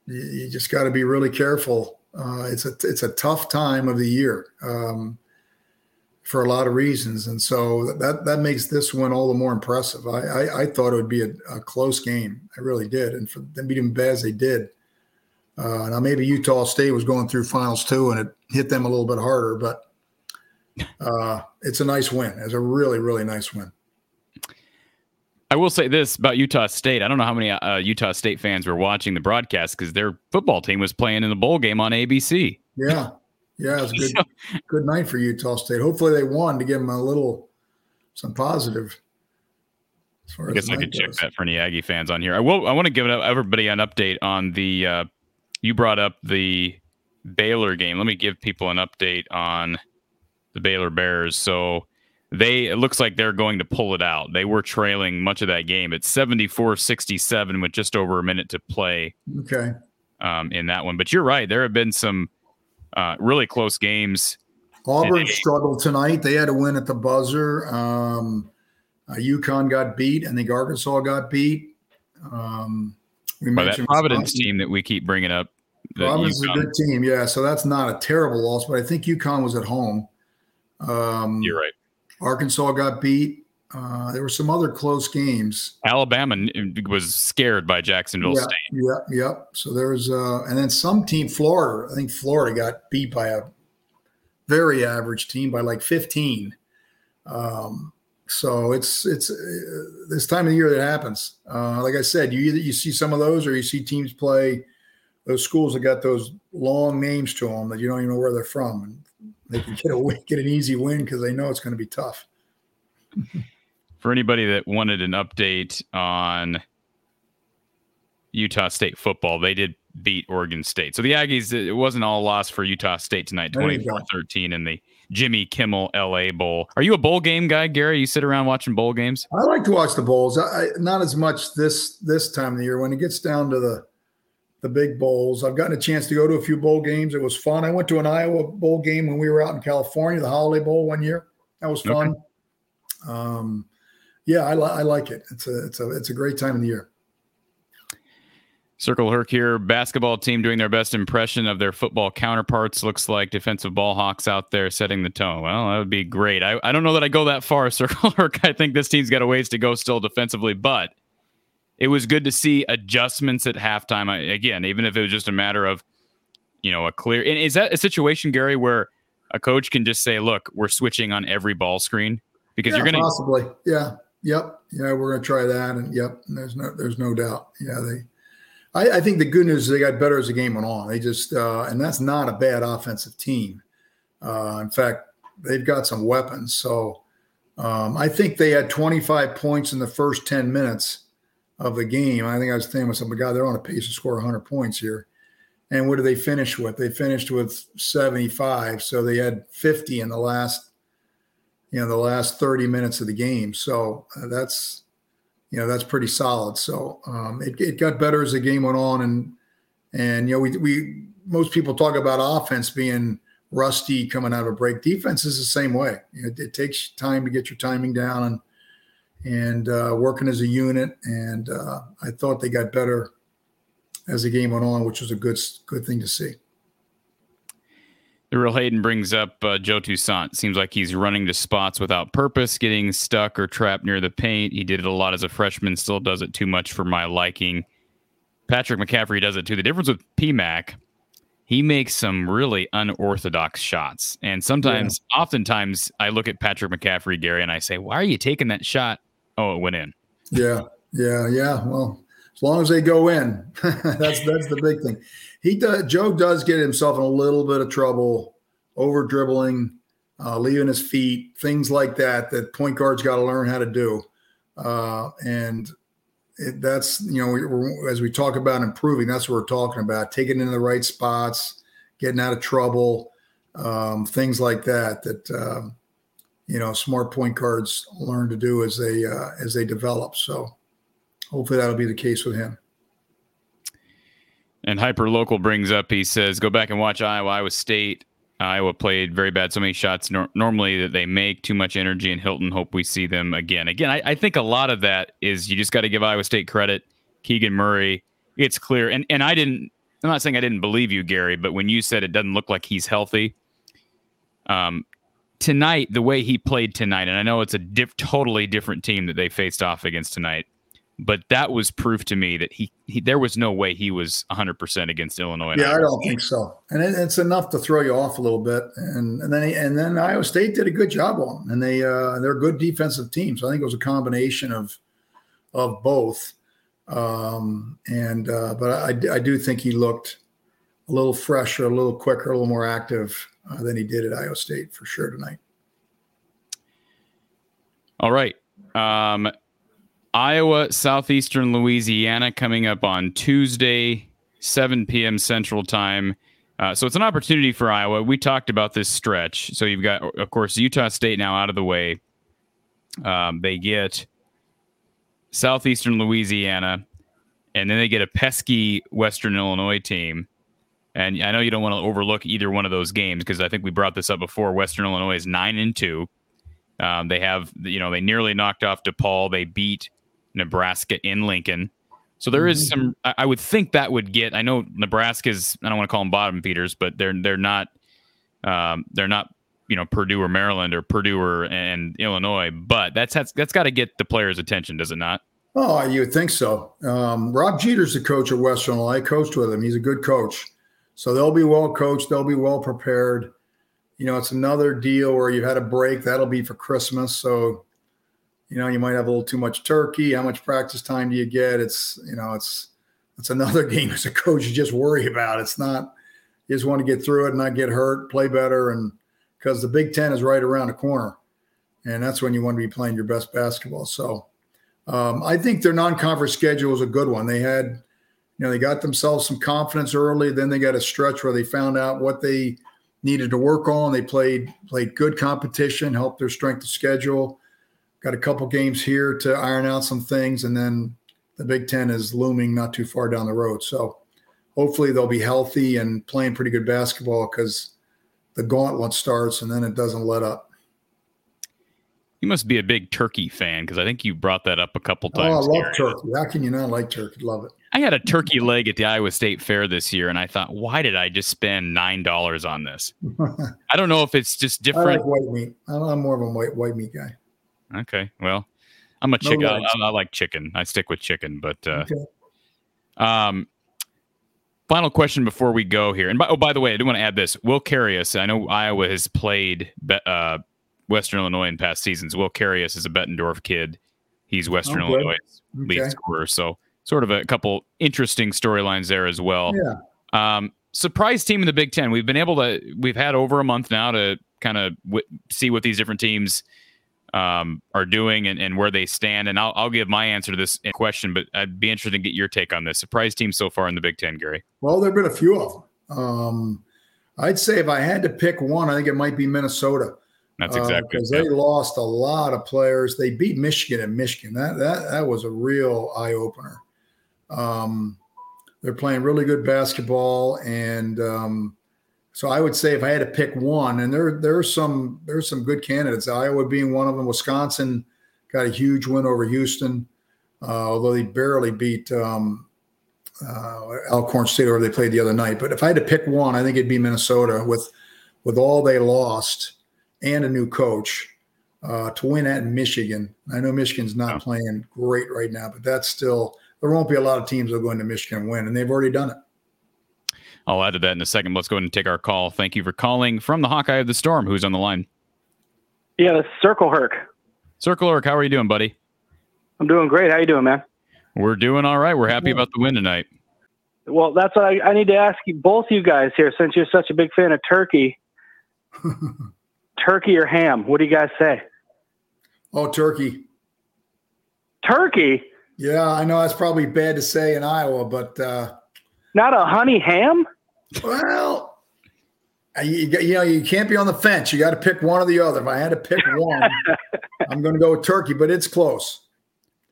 you, you just got to be really careful. Uh, it's a it's a tough time of the year um, for a lot of reasons, and so that that makes this one all the more impressive. I I, I thought it would be a, a close game. I really did, and for them beating bad as they did. Uh, now maybe Utah State was going through finals too, and it hit them a little bit harder. But uh, it's a nice win. It's a really really nice win. I will say this about Utah State. I don't know how many uh, Utah State fans were watching the broadcast because their football team was playing in the bowl game on A B C. Yeah. Yeah, it was a good, so, good night for Utah State. Hopefully they won to give them a little, some positive. I guess I could check that for any Aggie fans on here. I will. I want to give everybody an update on the, uh, you brought up the Baylor game. Let me give people an update on the Baylor Bears. So they, it looks like they're going to pull it out. They were trailing much of that game. It's seventy-four sixty-seven with just over a minute to play. Okay. Um, in that one. But you're right. There have been some, Uh, really close games. Auburn struggled tonight. They had a win at the buzzer. Um, uh, UConn got beat. I think Arkansas got beat. Um, we By mentioned that Providence Wisconsin. Team that we keep bringing up. Providence UConn. Is a good team, yeah. So that's not a terrible loss, but I think UConn was at home. Um, You're right. Arkansas got beat. Uh, there were some other close games. Alabama was scared by Jacksonville yeah, State. Yeah, yeah. So there was uh, – and then some team, Florida. I think Florida got beat by a very average team by like fifteen. Um, so it's it's uh, this time of the year that happens. Uh, like I said, you either you see some of those or you see teams play those schools that got those long names to them that you don't even know where they're from. And they can get, a, get an easy win because they know it's going to be tough. For anybody that wanted an update on Utah State football, they did beat Oregon State. So the Aggies, it wasn't all loss for Utah State tonight, twenty-four thirteen in the Jimmy Kimmel L A Bowl. Are you a bowl game guy, Gary? You sit around watching bowl games? I like to watch the bowls. I, I, not as much this this time of the year. When it gets down to the the big bowls, I've gotten a chance to go to a few bowl games. It was fun. I went to an Iowa bowl game when we were out in California, the Holiday Bowl one year. That was fun. Okay. Um. Yeah, I, li- I like it. It's a it's a it's a great time of the year. Circle Herc here. Basketball team doing their best impression of their football counterparts. Looks like defensive ball hawks out there setting the tone. Well, that would be great. I, I don't know that I go that far, Circle Herc. I think this team's got a ways to go still defensively, but it was good to see adjustments at halftime. I, again, even if it was just a matter of, you know, a clear. And is that a situation, Gary, where a coach can just say, "Look, we're switching on every ball screen"? Because yeah, you're going to possibly, yeah, yep, yeah, we're going to try that, and yep, and there's no, there's no doubt, yeah. They, I, I think the good news is they got better as the game went on. They just, uh, and that's not a bad offensive team. Uh, in fact, they've got some weapons. So um, I think they had twenty-five points in the first ten minutes of the game. I think I was thinking with somebody, God, they're on a pace to score one hundred points here. And what did they finish with? They finished with seventy-five. So they had fifty in the last. You know, the last thirty minutes of the game. So uh, that's, you know, that's pretty solid. So um, it, it got better as the game went on. And, and, you know, we, we, most people talk about offense being rusty coming out of a break. Defense is the same way. You know, it, it takes time to get your timing down and, and uh, working as a unit. And uh, I thought they got better as the game went on, which was a good, good thing to see. The Real Hayden brings up uh, Joe Toussaint. Seems like he's running to spots without purpose, getting stuck or trapped near the paint. He did it a lot as a freshman, still does it too much for my liking. Patrick McCaffrey does it too. The difference with P Mac, he makes some really unorthodox shots. And sometimes, yeah. oftentimes, I look at Patrick McCaffrey, Gary, and I say, why are you taking that shot? Oh, it went in. Yeah, Yeah, yeah. Well, as long as they go in, that's that's the big thing. He does, Joe does get himself in a little bit of trouble, over dribbling, uh, leaving his feet, things like that. That point guards got to learn how to do, uh, and it, that's you know we, as we talk about improving, that's what we're talking about: taking in the right spots, getting out of trouble, um, things like that. That um, you know, smart point guards learn to do as they uh, as they develop. So. Hopefully that'll be the case with him. And Hyperlocal brings up, he says, go back and watch Iowa. Iowa State, Iowa played very bad. So many shots nor- normally that they make, too much energy, and Hilton, hope we see them again. Again, I, I think a lot of that is you just got to give Iowa State credit. Keegan Murray, it's clear. And and I didn't, I'm not saying I didn't believe you, Gary, but when you said it doesn't look like he's healthy, um, tonight, the way he played tonight, and I know it's a diff- totally different team that they faced off against tonight, but that was proof to me that he, he there was no way he was one hundred percent against Illinois. Yeah, I don't think so. And it, it's enough to throw you off a little bit. And and then he, and then Iowa State did a good job on him. And they uh, they're a good defensive team. So I think it was a combination of of both. Um, and uh, but I, I do think he looked a little fresher, a little quicker, a little more active uh, than he did at Iowa State for sure tonight. All right. Um, Iowa, Southeastern Louisiana coming up on Tuesday, seven p.m. Central Time. Uh, so it's an opportunity for Iowa. We talked about this stretch. So you've got, of course, Utah State now out of the way. Um, they get Southeastern Louisiana, and then they get a pesky Western Illinois team. And I know you don't want to overlook either one of those games because I think we brought this up before. Western Illinois is nine and two. Um, they have, you know, they nearly knocked off DePaul. They beat Nebraska in Lincoln. So there is some, I would think that would get, I know Nebraska's, I don't want to call them bottom feeders, but they're, they're not, um, they're not, you know, Purdue or Maryland or Purdue or, and Illinois, but that's, that's, that's got to get the players' attention. Does it not? Oh, you would think so. Um, Rob Jeter's the coach of Western Illinois. I coached with him. He's a good coach. So they'll be well coached. They'll be well prepared. You know, it's another deal where you've had a break. That'll be for Christmas. So, you know, you might have a little too much turkey. How much practice time do you get? It's, you know, it's it's another game as a coach you just worry about. It's not – you just want to get through it and not get hurt, play better, and because the Big Ten is right around the corner. And that's when you want to be playing your best basketball. So um, I think their non-conference schedule is a good one. They had – you know, they got themselves some confidence early. Then they got a stretch where they found out what they – needed to work on. They played played good competition, helped their strength of schedule. Got a couple games here to iron out some things, and then the Big Ten is looming not too far down the road. So hopefully they'll be healthy and playing pretty good basketball because the gauntlet starts and then it doesn't let up. You must be a big turkey fan because I think you brought that up a couple times. Oh, I love here. Turkey. How can you not like turkey? Love it. I had a turkey leg at the Iowa State Fair this year, and I thought, why did I just spend nine dollars on this? I don't know if it's just different. I like white meat. I'm more of a white white meat guy. Okay, well, I'm a no chicken. I, I like chicken. I stick with chicken. But uh, okay. um, final question before we go here. And by, oh, by the way, I do want to add this. Will Carius, I know Iowa has played uh, Western Illinois in past seasons. Will Carius is a Bettendorf kid. He's Western okay. Illinois' lead okay. scorer, so. Sort of a couple interesting storylines there as well. Yeah. Um, surprise team in the Big Ten. We've been able to, we've had over a month now to kind of w- see what these different teams um, are doing and, and where they stand. And I'll, I'll give my answer to this question, but I'd be interested to get your take on this. Surprise team so far in the Big Ten, Gary. Well, there have been a few of them. Um, I'd say if I had to pick one, I think it might be Minnesota. That's exactly because uh, they lost a lot of players. They beat Michigan and Michigan. That that that was a real eye opener. Um, they're playing really good basketball. And, um, so I would say if I had to pick one, and there, there are some, there's some good candidates, Iowa being one of them. Wisconsin got a huge win over Houston. Uh, although they barely beat, um, uh, Alcorn State or they played the other night, but if I had to pick one, I think it'd be Minnesota with, with all they lost and a new coach, uh, to win at Michigan. I know Michigan's not playing great right now, but that's still, there won't be a lot of teams that will go into Michigan and win, and they've already done it. I'll add to that in a second. Let's go ahead and take our call. Thank you for calling from the Hawkeye of the Storm. Who's on the line? Yeah, that's Circle Herc. Circle Herc, how are you doing, buddy? I'm doing great. How you doing, man? We're doing all right. We're happy about the win tonight. Well, that's what I, I need to ask you, both you guys here, since you're such a big fan of turkey. Turkey or ham? What do you guys say? Oh, turkey. Turkey? Yeah, I know that's probably bad to say in Iowa, but uh, not a honey ham? Well, you, you know, you can't be on the fence. You got to pick one or the other. If I had to pick one, I'm going to go with turkey, but it's close.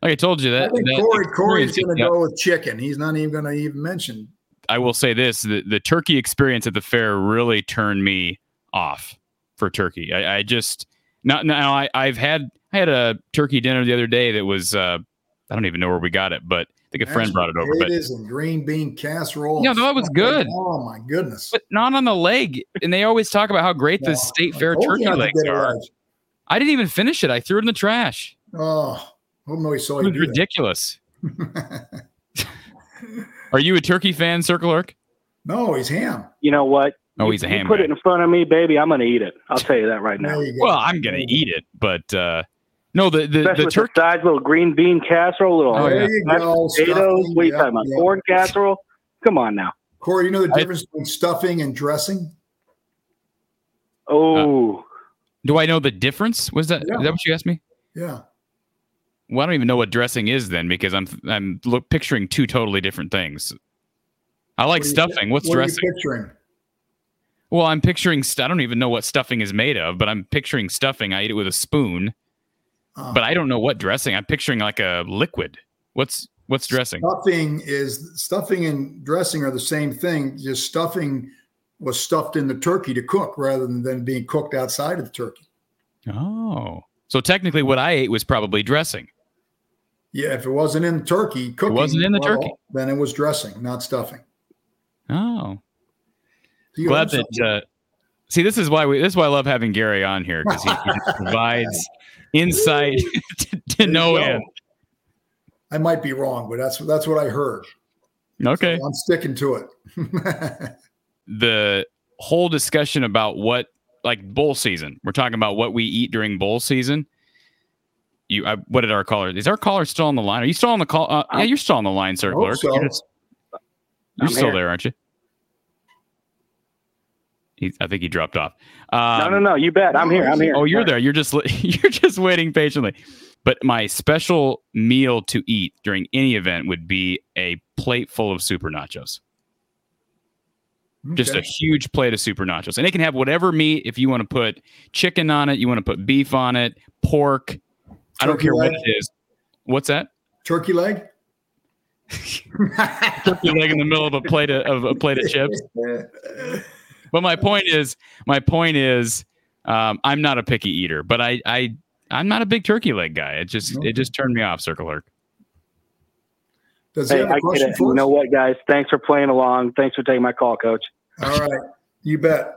Like I told you that. I think that Corey, Corey's going to go with chicken. He's not even going to even mention. I will say this. The, the turkey experience at the fair really turned me off for turkey. I, I just – now I, I've had I had a turkey dinner the other day that was uh, – I don't even know where we got it, but I think a friend brought it over. It is in green bean casserole. No, no, it was good. Oh, my goodness. But not on the leg. And they always talk about how great the state fair turkey legs are. I didn't even finish it. I threw it in the trash. Oh, oh no, he saw you. It was ridiculous. Are you a turkey fan, Circle Irk? No, he's ham. You know what? Oh, he's you, a ham. You put guy. It in front of me, baby. I'm going to eat it. I'll tell you that right now. Well, I'm going to eat it, but uh, no, the the, the turkey sides, little green bean casserole, little oh, yeah. potatoes. Stuffing, what are you yeah, talking about? Yeah. Corn casserole. Come on now, Corey. You know the I, difference between stuffing and dressing. Oh, uh, do I know the difference? Was that yeah. is that what you asked me? Yeah. Well, I don't even know what dressing is then, because I'm I'm look, picturing two totally different things. I like what stuffing. What's what dressing? Are you picturing? Well, I'm picturing. St- I don't even know what stuffing is made of, but I'm picturing stuffing. I eat it with a spoon, uh, but I don't know what dressing. I'm picturing like a liquid. What's what's dressing? Stuffing is stuffing and dressing are the same thing. Just stuffing was stuffed in the turkey to cook rather than, than being cooked outside of the turkey. Oh, so technically, what I ate was probably dressing. Yeah, if it wasn't in turkey, cooking, it wasn't in the well, turkey. Then it was dressing, not stuffing. Oh, glad that. Uh, see, this is why we. This is why I love having Gary on here, because he, he provides insight to, to no end. I might be wrong, but that's that's what I heard. Okay, so I'm sticking to it. The whole discussion about what, like bowl season, we're talking about what we eat during bowl season. You, I, what did our caller? Is our caller still on the line? Are you still on the call? Uh, yeah, you're still on the line, Sir Clerk. So. You're, just, you're still here. There, aren't you? He, I think he dropped off. Um, no, no, no. You bet. I'm here. I'm here. Oh, you're there. You're just you're just waiting patiently. But my special meal to eat during any event would be a plate full of super nachos. Okay. Just a huge plate of super nachos, and it can have whatever meat. If you want to put chicken on it, you want to put beef on it, pork. Turkey I don't care leg. What it is. What's that? Turkey leg. Turkey leg in the middle of a plate of, of a plate of chips. But my point is, my point is, um, I'm not a picky eater, but I, I, I'm not a big turkey leg guy. It just, okay. it just turned me off. Circle Herc. Does hey, I get it. You know what, guys? Thanks for playing along. Thanks for taking my call, Coach. All right, you bet.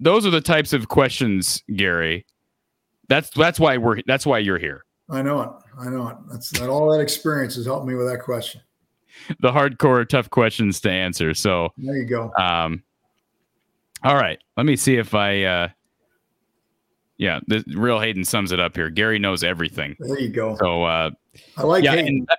Those are the types of questions, Gary. That's that's why we're that's why you're here. I know it. I know it. That's that. All that experience has helped me with that question. The hardcore, tough questions to answer. So there you go. Um, all right. Let me see if I. Uh, yeah, the real Hayden sums it up here. Gary knows everything. There you go. So uh, I like yeah, Hayden. That,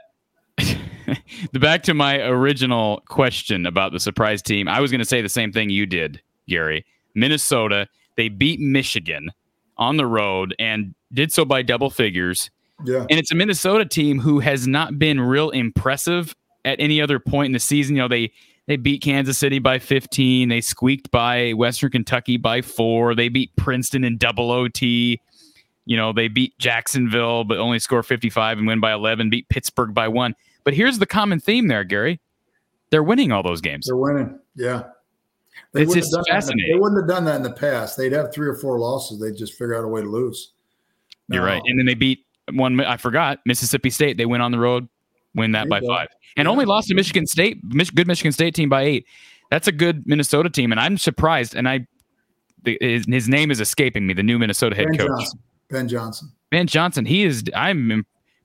the back to my original question about the surprise team. I was going to say the same thing you did, Gary. Minnesota. They beat Michigan on the road and did so by double figures. Yeah. And it's a Minnesota team who has not been real impressive at any other point in the season. You know, they, they beat Kansas City by fifteen. They squeaked by Western Kentucky by four. They beat Princeton in double O T. You know, they beat Jacksonville, but only score fifty-five and win by eleven, beat Pittsburgh by one. But here's the common theme there, Gary. They're winning all those games. They're winning. Yeah. They it's just fascinating. The, they wouldn't have done that in the past. They'd have three or four losses. They'd just figure out a way to lose. No. You're right. And then they beat one. I forgot Mississippi State. They went on the road, win that they by did. five, and yeah. only lost to Michigan State. Good Michigan State team by eight. That's a good Minnesota team, and I'm surprised. And I, the, his, his name is escaping me. The new Minnesota head Ben coach, Johnson. Ben Johnson. Ben Johnson. He is. I'm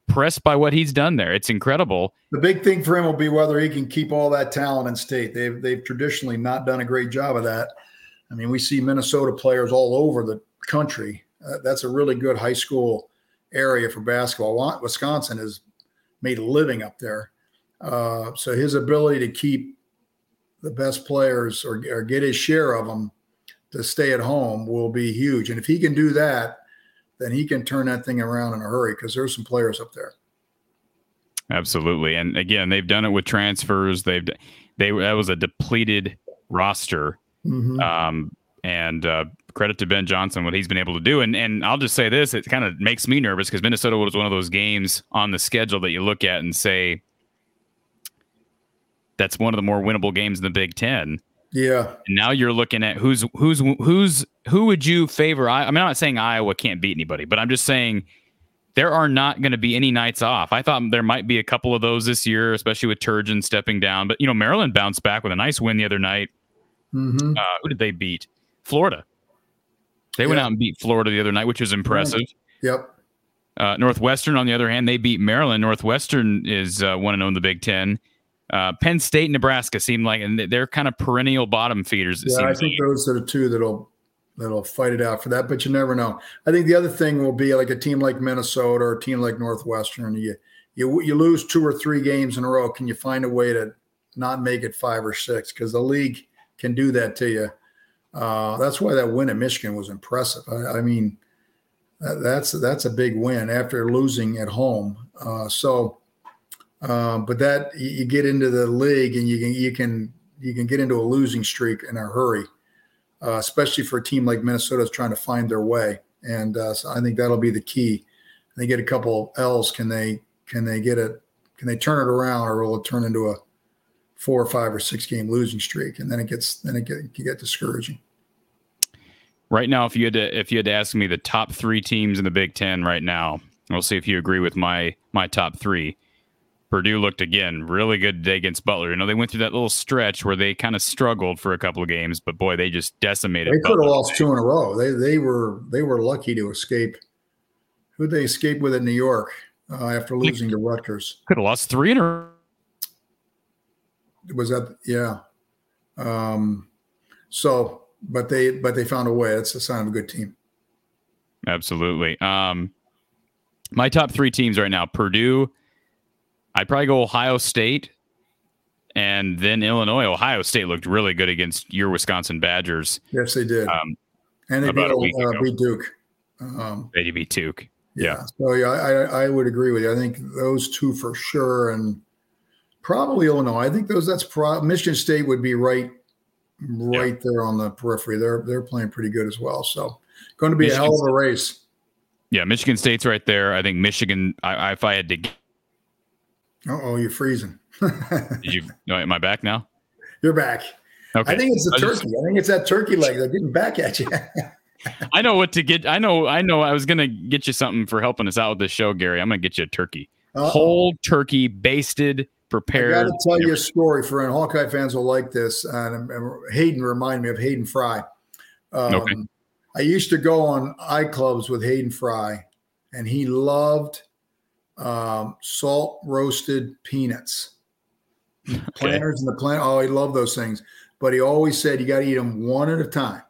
impressed by what he's done there. It's incredible. The big thing for him will be whether he can keep all that talent in state. They've they've traditionally not done a great job of that. I mean, we see Minnesota players all over the country. Uh, that's a really good high school area for basketball. Wisconsin is made a living up there. Uh, so his ability to keep the best players or, or get his share of them to stay at home will be huge. And if he can do that, then he can turn that thing around in a hurry because there's some players up there. Absolutely. And again, they've done it with transfers. They've they that was a depleted roster. Mm-hmm. Um, and uh, credit to Ben Johnson, what he's been able to do. And and I'll just say this, it kind of makes me nervous because Minnesota was one of those games on the schedule that you look at and say, that's one of the more winnable games in the Big Ten. Yeah. And now you're looking at who's, who's, who's, who would you favor? I, I mean, I'm not saying Iowa can't beat anybody, but I'm just saying there are not going to be any nights off. I thought there might be a couple of those this year, especially with Turgeon stepping down, but you know, Maryland bounced back with a nice win the other night. Mm-hmm. Uh, who did they beat? Florida. They yeah. went out and beat Florida the other night, which was impressive. Yeah. Yep. Uh, Northwestern, on the other hand, they beat Maryland. Northwestern is uh, one and oh in the Big Ten. Uh, Penn State and Nebraska seem like, and they're kind of perennial bottom feeders. It yeah, seems I think like. Those are the two that'll that'll fight it out for that. But you never know. I think the other thing will be like a team like Minnesota or a team like Northwestern. You you you lose two or three games in a row. Can you find a way to not make it five or six? Because the league can do that to you. Uh, that's why that win at Michigan was impressive. I, I mean, that's that's a big win after losing at home. Uh, so. Um, but that you get into the league and you can you can you can get into a losing streak in a hurry, uh, especially for a team like Minnesota that's trying to find their way. And uh, so I think that'll be the key. They get a couple L's. Can they can they get it? Can they turn it around, or will it turn into a four or five or six game losing streak? And then it gets then it, get, it can get discouraging. Right now, if you had to if you had to ask me the top three teams in the Big Ten right now, we'll see if you agree with my my top three. Purdue looked, again, really good today against Butler. You know, they went through that little stretch where they kind of struggled for a couple of games, but boy, they just decimated. They could Butler. have lost two in a row. They they were they were lucky to escape. Who'd they escape with in New York uh, after losing they, to Rutgers? Could have lost three in a row. Was that yeah? Um, so, but they but they found a way. That's a sign of a good team. Absolutely. Um, my top three teams right now: Purdue. I'd probably go Ohio State and then Illinois. Ohio State looked really good against your Wisconsin Badgers. Yes, they did. Um, and they beat, uh, beat Duke. Um, they beat Duke. Yeah. yeah. So, yeah, I, I would agree with you. I think those two for sure, and probably Illinois. I think those that's pro- – Michigan State would be right right yeah. there on the periphery. They're, they're playing pretty good as well. So, going to be Michigan a hell of a race. Yeah, Michigan State's right there. I think Michigan I, – if I had to – Uh-oh, you're freezing. Did you? Am I back now? You're back. Okay. I think it's the I turkey. Just, I think it's that turkey leg that's getting back at you. I know what to get. I know. I know. I was gonna get you something for helping us out with this show, Gary. I'm gonna get you a turkey, Uh-oh. whole turkey, basted, prepared. I gotta tell you a story. For and Hawkeye fans will like this. And Hayden reminded me of Hayden Fry. Um, okay. I used to go on iClubs with Hayden Fry, and he loved. Um, salt roasted peanuts, okay. planters and the plant. Oh, he loved those things, but he always said you got to eat them one at a time.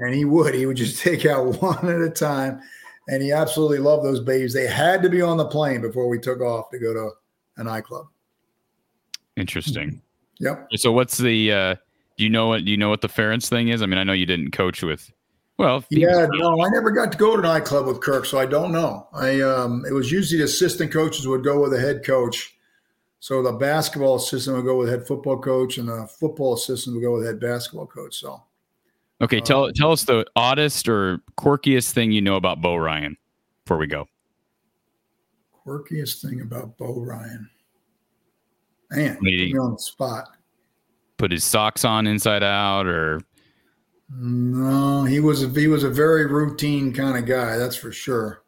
And he would, he would just take out one at a time. And he absolutely loved those babies. They had to be on the plane before we took off to go to an iClub. Interesting. Yep. So what's the, uh, do you know what, do you know what the Ferentz thing is? I mean, I know you didn't coach with, Well, yeah, no, I never got to go to an iClub with Kirk, so I don't know. I um, it was usually the assistant coaches would go with the head coach. So the basketball assistant would go with the head football coach, and the football assistant would go with the head basketball coach. So, okay, um, tell tell us the oddest or quirkiest thing you know about Bo Ryan before we go. Quirkiest thing about Bo Ryan, man, put me on the spot. Put his socks on inside out, or. No, he was a, he was a very routine kind of guy. That's for sure.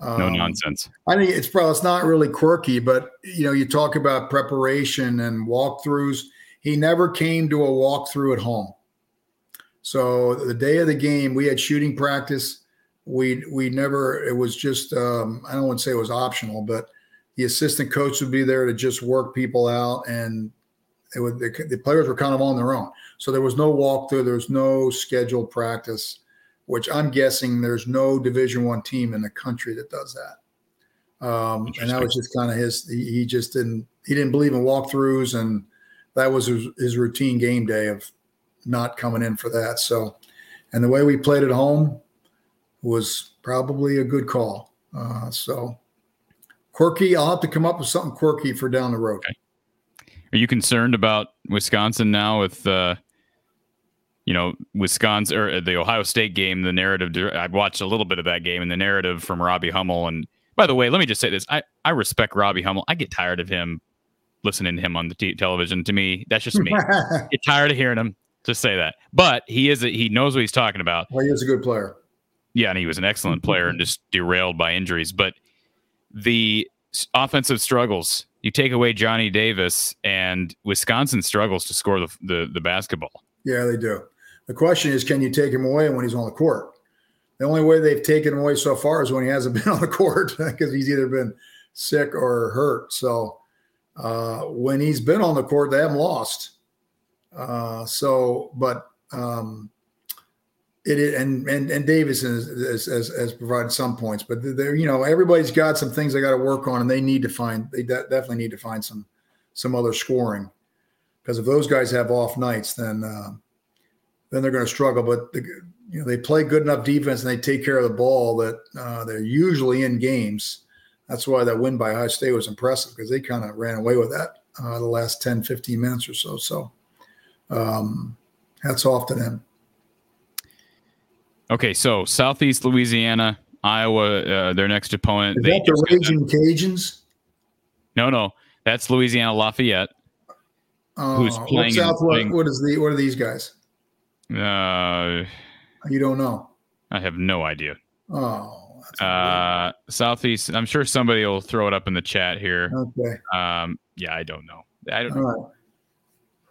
Um, no nonsense. I think it's probably it's not really quirky, but you know, you talk about preparation and walkthroughs. He never came to a walkthrough at home. So the day of the game, we had shooting practice. We we never. It was just um, I don't want to say it was optional, but the assistant coach would be there to just work people out and. It would, the, the players were kind of on their own. So there was no walkthrough. There was no scheduled practice, which I'm guessing there's no Division One team in the country that does that. Um, and that was just kind of his, he, he just didn't, he didn't believe in walkthroughs, and that was his, his routine game day of not coming in for that. So, and the way we played at home was probably a good call. Uh, so quirky, I'll have to come up with something quirky for down the road. Okay. Are you concerned about Wisconsin now with, uh, you know, Wisconsin or the Ohio State game, the narrative, I watched a little bit of that game and the narrative from Robbie Hummel. And by the way, let me just say this. I, I respect Robbie Hummel. I get tired of him, listening to him on the t- television. To me, that's just me. Get tired of hearing him. Just say that. But he is a, he knows what he's talking about. Well, he is a good player. Yeah, and he was an excellent player and just derailed by injuries. But the offensive struggles, you take away Johnny Davis, and Wisconsin struggles to score the the, the basketball. Yeah, they do. The question is, can you take him away when he's on the court? The only way they've taken him away so far is when he hasn't been on the court because he's either been sick or hurt. So uh, when he's been on the court, they haven't lost. Uh, so, but um, it is, and, and, and Davidson has provided some points, but there, you know, everybody's got some things they got to work on, and they need to find, they de- definitely need to find some, some other scoring, because if those guys have off nights, then, uh, then they're going to struggle. But the, you know, they play good enough defense and they take care of the ball that uh, they're usually in games. That's why that win by Ohio State was impressive, because they kind of ran away with that uh, the last ten, fifteen minutes or so. So um, hats off to them. Okay, so Southeast Louisiana, Iowa, uh, their next opponent. Is that the Raging Cajuns? No, no. That's Louisiana Lafayette. Uh, who's playing, South, playing what, what is the what are these guys? Uh, you don't know. I have no idea. Oh, uh, Southeast. I'm sure somebody will throw it up in the chat here. Okay. Um, yeah, I don't know. I don't All know. Right.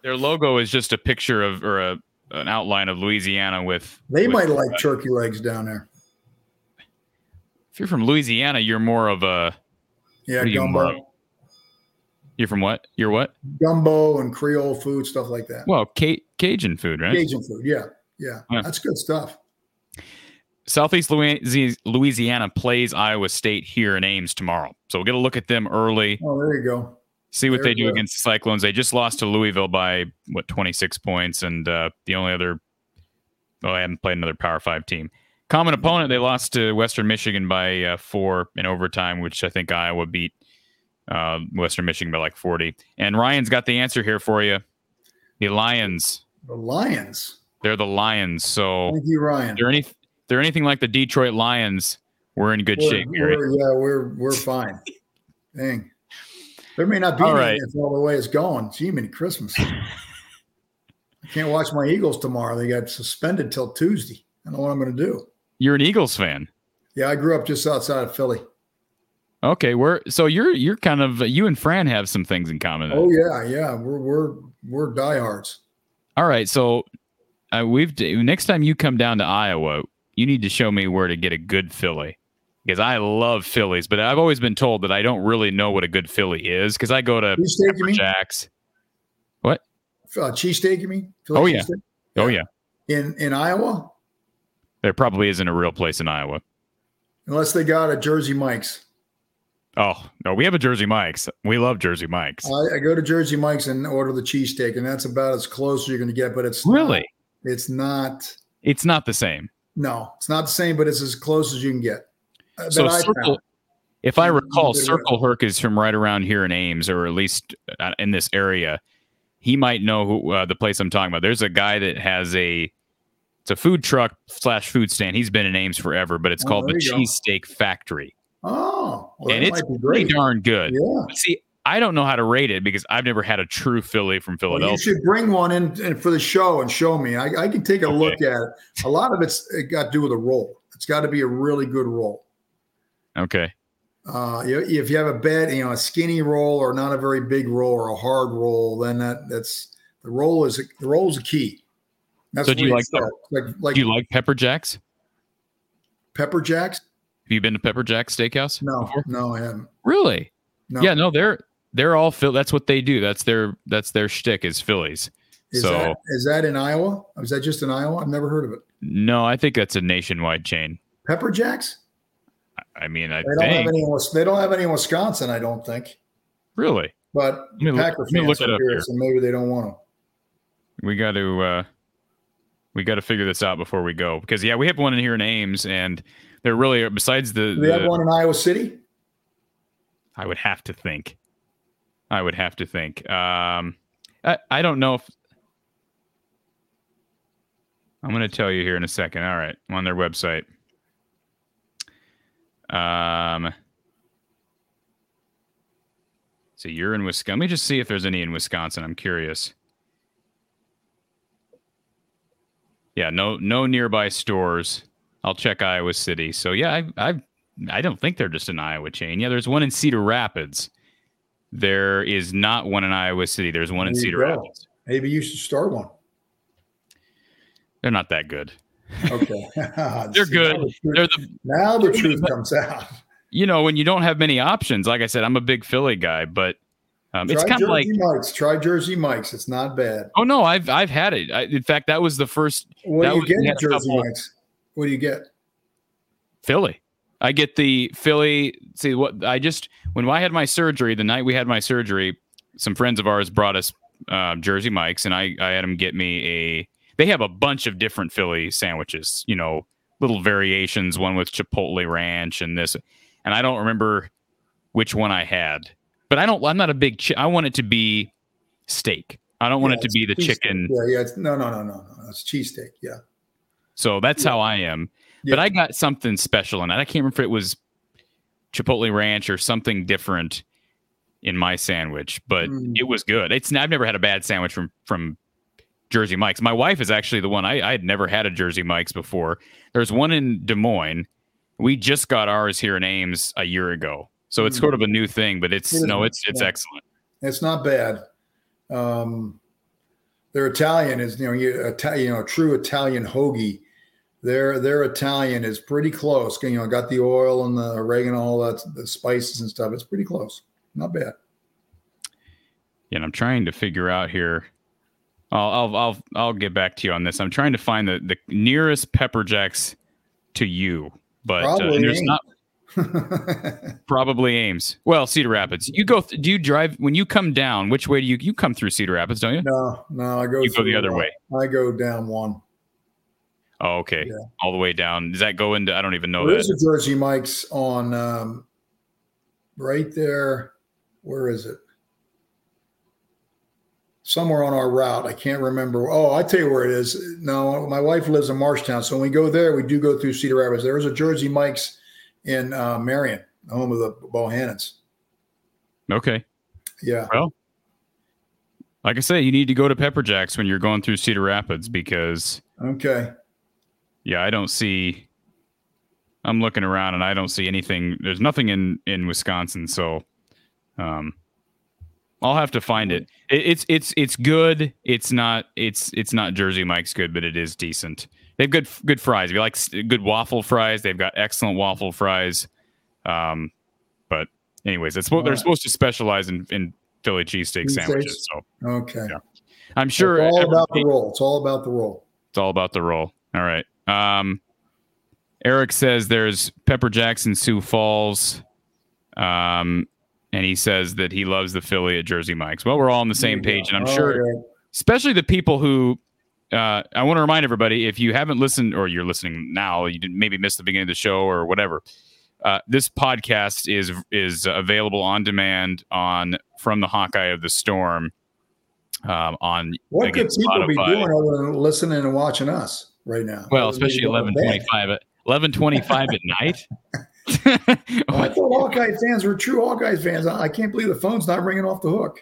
Their logo is just a picture of or a an outline of Louisiana with. They with, might like uh, turkey legs down there. If you're from Louisiana, you're more of a. Yeah, gumbo. You you're from what? You're what? Gumbo and Creole food, stuff like that. Well, C- Cajun food, right? Cajun food, yeah. Yeah, that's good stuff. Southeast Louisiana plays Iowa State here in Ames tomorrow. So we'll get a look at them early. Oh, there you go. See what there they do go. Against the Cyclones. They just lost to Louisville by, what, twenty-six points. And uh, the only other – oh, I haven't played another Power five team. Common opponent, they lost to Western Michigan by uh, four in overtime, which I think Iowa beat uh, Western Michigan by like forty. And Ryan's got the answer here for you. The Lions. The Lions. They're the Lions, so thank you, Ryan. If they're, any, if they're anything like the Detroit Lions, we're in good we're, shape, Gary. We're, yeah, we're we're fine. Dang. There may not be all, right. all the way it's going. Gee, many Christmas. I can't watch my Eagles tomorrow. They got suspended till Tuesday. I don't know what I'm going to do. You're an Eagles fan? Yeah, I grew up just outside of Philly. Okay, we're so you're you're kind of you and Fran have some things in common. Oh yeah, yeah, we're we're we're diehards. All right, so. Uh, we've next time you come down to Iowa, you need to show me where to get a good Philly, because I love Phillies, but I've always been told that I don't really know what a good Philly is, because I go to Jack's. What? Uh, cheesesteak, you mean? Philly oh, yeah. Steak? Oh, yeah. In in Iowa? There probably isn't a real place in Iowa. Unless they got a Jersey Mike's. Oh, no, we have a Jersey Mike's. We love Jersey Mike's. I, I go to Jersey Mike's and order the cheesesteak, and that's about as close as you're going to get, but it's really. Not, It's not. It's not the same. No, it's not the same, but it's as close as you can get. Uh, so, I Circle, if I recall, Circle Herc is from right around here in Ames, or at least in this area. He might know who, uh, the place I'm talking about. There's a guy that has a it's a food truck slash food stand. He's been in Ames forever, but it's oh, called the Cheesesteak Factory. Oh, well, and it's pretty darn good. Yeah. But see, I don't know how to rate it because I've never had a true Philly from Philadelphia. Well, you should bring one in, in for the show and show me. I, I can take a okay. look at it. A lot of it's it got to do with a roll. It's got to be a really good roll. Okay. Uh, if you have a bad, you know, a skinny roll or not a very big roll or a hard roll, then that, that's the roll is the roll is a key. That's so do you like, the, like like do you like Pepper Jack's? Pepper Jack's? Have you been to Pepper Jack's Steakhouse? No, before? no, I haven't. Really? No. Yeah, no, they're. They're all Phil. That's what they do. That's their that's their shtick is Phillies. Is so that, is that in Iowa? Is that just in Iowa? I've never heard of it. No, I think that's a nationwide chain. Pepper Jack's. I mean, I they don't think. Have any, they don't have any in Wisconsin, I don't think. Really? But the Packer look, fans are here, so maybe they don't want them. We got to uh, we got to figure this out before we go. Because, yeah, we have one in here in Ames, and they're really – besides the – Do they the, have one in Iowa City? I would have to think. I would have to think. Um, I, I don't know if – I'm going to tell you here in a second. All right. I'm on their website. Um, so you're in Wisconsin. Let me just see if there's any in Wisconsin. I'm curious. Yeah, no, no nearby stores. I'll check Iowa City. So yeah, I, I, I don't think they're just an Iowa chain. Yeah, there's one in Cedar Rapids. There is not one in Iowa City. There's one there in Cedar Rapids. Maybe you should start one. They're not that good. Okay. They're See, good. Now the truth, They're the, now the truth comes out. You know, when you don't have many options, like I said, I'm a big Philly guy, but um, it's kind of like Mike's. Try Jersey Mike's. It's not bad. Oh no, I've I've had it. I, in fact, that was the first. What do you was, get at Jersey Mike's? What do you get? Philly. I get the Philly. See what I just when I had my surgery the night we had my surgery, some friends of ours brought us uh, Jersey Mike's, and I I had them get me a. They have a bunch of different Philly sandwiches, you know, little variations, one with Chipotle ranch and this. And I don't remember which one I had, but I don't, I'm not a big, chi- I want it to be steak. I don't want yeah, it to be the chicken. Steak. Yeah, yeah. It's, no, no, no, no, no. It's cheesesteak. Yeah. So that's yeah. how I am. Yeah. But I got something special in it. I can't remember if it was Chipotle ranch or something different in my sandwich, but mm. it was good. It's I've never had a bad sandwich from, from, Jersey Mike's. My wife is actually the one I, I had never had a Jersey Mike's before. There's one in Des Moines. We just got ours here in Ames a year ago, so it's sort of a new thing. But it's it no, it's it's bad. Excellent. It's not bad. Um, their Italian is you know you, Italian, you know true Italian hoagie. Their their Italian is pretty close. You know, got the oil and the oregano, all that the spices and stuff. It's pretty close. Not bad. Yeah, and I'm trying to figure out here. I'll, I'll I'll I'll get back to you on this. I'm trying to find the, the nearest Pepper Jacks to you, but probably uh, there's Ames. not probably Ames. Well, Cedar Rapids. You go? Th- do you drive when you come down? Which way do you you come through Cedar Rapids? Don't you? No, no. I go. You go the other one. way. I go down one. Oh, okay. Yeah. All the way down. Does that go into? I don't even know. There's a Jersey Mike's on um, right there. Where is it? Somewhere on our route. I can't remember. Oh, I tell you where it is. No, my wife lives in Marshtown. So when we go there, we do go through Cedar Rapids. There is a Jersey Mike's in uh, Marion, home of the Bohannons. Okay. Yeah. Well, like I say, you need to go to Pepper Jack's when you're going through Cedar Rapids because. Okay. Yeah, I don't see. I'm looking around and I don't see anything. There's nothing in, in Wisconsin. So, um, I'll have to find it. it. It's it's it's good. It's not it's it's not Jersey Mike's good, but it is decent. They've good good fries. If you like good waffle fries, they've got excellent waffle fries. Um, but anyways, that's what All they're right. supposed to specialize in in Philly cheesesteak sandwiches. Steaks? So okay, yeah. I'm sure it's all about the roll. It's all about the roll. It's all about the roll. All right. Um, Eric says there's Pepper Jackson, Sioux Falls. Um. And he says that he loves the Philly at Jersey Mike's. Well, we're all on the same page, and I'm sure, oh, yeah. especially the people who uh, I want to remind everybody, if you haven't listened or you're listening now, you didn't maybe miss the beginning of the show or whatever. Uh, this podcast is is available on demand on From the Hawkeye of the Storm. Um, on what could people Spotify. Be doing other than listening and watching us right now? Well, especially eleven twenty-five at eleven twenty-five at night. I thought Hawkeye fans were true Hawkeye fans. I can't believe the phone's not ringing off the hook.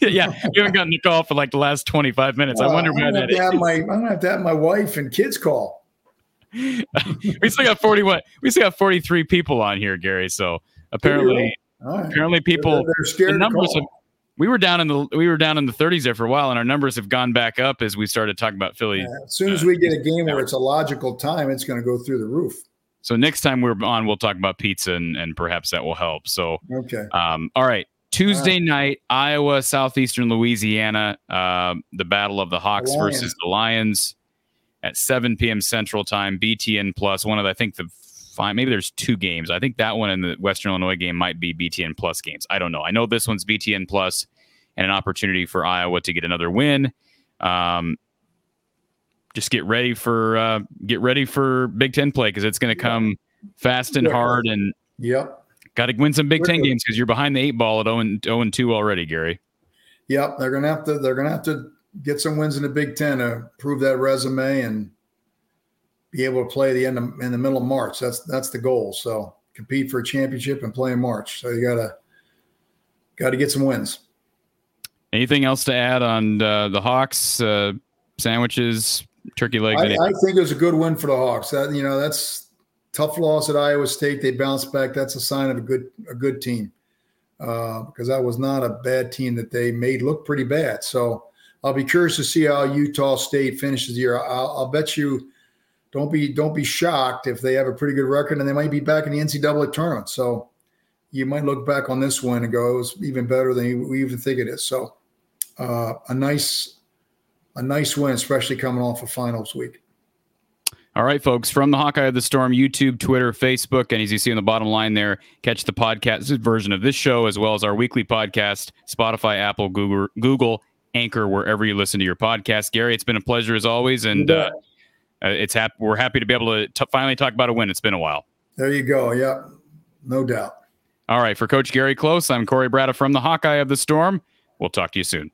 Yeah, you haven't gotten the call for like the last twenty-five minutes. Uh, I wonder why that is. I'm gonna have to have my wife and kids call. we still got forty-one. We still got forty-three people on here, Gary. So apparently, right. apparently people. They're, they're scared the numbers have, we were down in the we were down in the thirties there for a while, and our numbers have gone back up as we started talking about Philly. Yeah, as soon as we get a game where it's a logical time, it's going to go through the roof. So next time we're on, we'll talk about pizza, and, and perhaps that will help. So, okay. Um, all right. Tuesday all right. night, Iowa, Southeastern Louisiana, uh, the Battle of the Hawks the versus the Lions at seven p.m. Central Time, B T N Plus, one of the, I think the five, maybe there's two games. I think that one and the Western Illinois game might be B T N plus games. I don't know. I know this one's B T N plus and an opportunity for Iowa to get another win. Um, just get ready for, uh, get ready for Big Ten play. Cause it's going to come fast and hard, and yep, got to win some Big Ten games. Cause you're behind the eight ball at oh and two already, Gary. Yep. They're going to have to, they're going to have to get some wins in the Big Ten to prove that resume and be able to play the end of, in the middle of March. That's, that's the goal. So compete for a championship and play in March. So you gotta, gotta get some wins. Anything else to add on uh, the Hawks, uh, sandwiches, turkey leg? I, I think it was a good win for the Hawks. That, you know, that's tough loss at Iowa State. They bounced back. That's a sign of a good, a good team. Uh, because that was not a bad team that they made look pretty bad. So I'll be curious to see how Utah State finishes the year. I'll, I'll bet you don't be, don't be shocked if they have a pretty good record and they might be back in the N C double A tournament. So you might look back on this one and go, it was even better than we even think it is. So uh, a nice, a nice win, especially coming off of finals week. All right, folks, from the Hawkeye of the Storm, YouTube, Twitter, Facebook, and as you see on the bottom line there, catch the podcast version of this show as well as our weekly podcast, Spotify, Apple, Google, Google, Anchor, wherever you listen to your podcast. Gary, it's been a pleasure as always, and uh, it's hap- we're happy to be able to t- finally talk about a win. It's been a while. There you go. Yeah, no doubt. All right, for Coach Gary Close, I'm Corey Bratta from the Hawkeye of the Storm. We'll talk to you soon.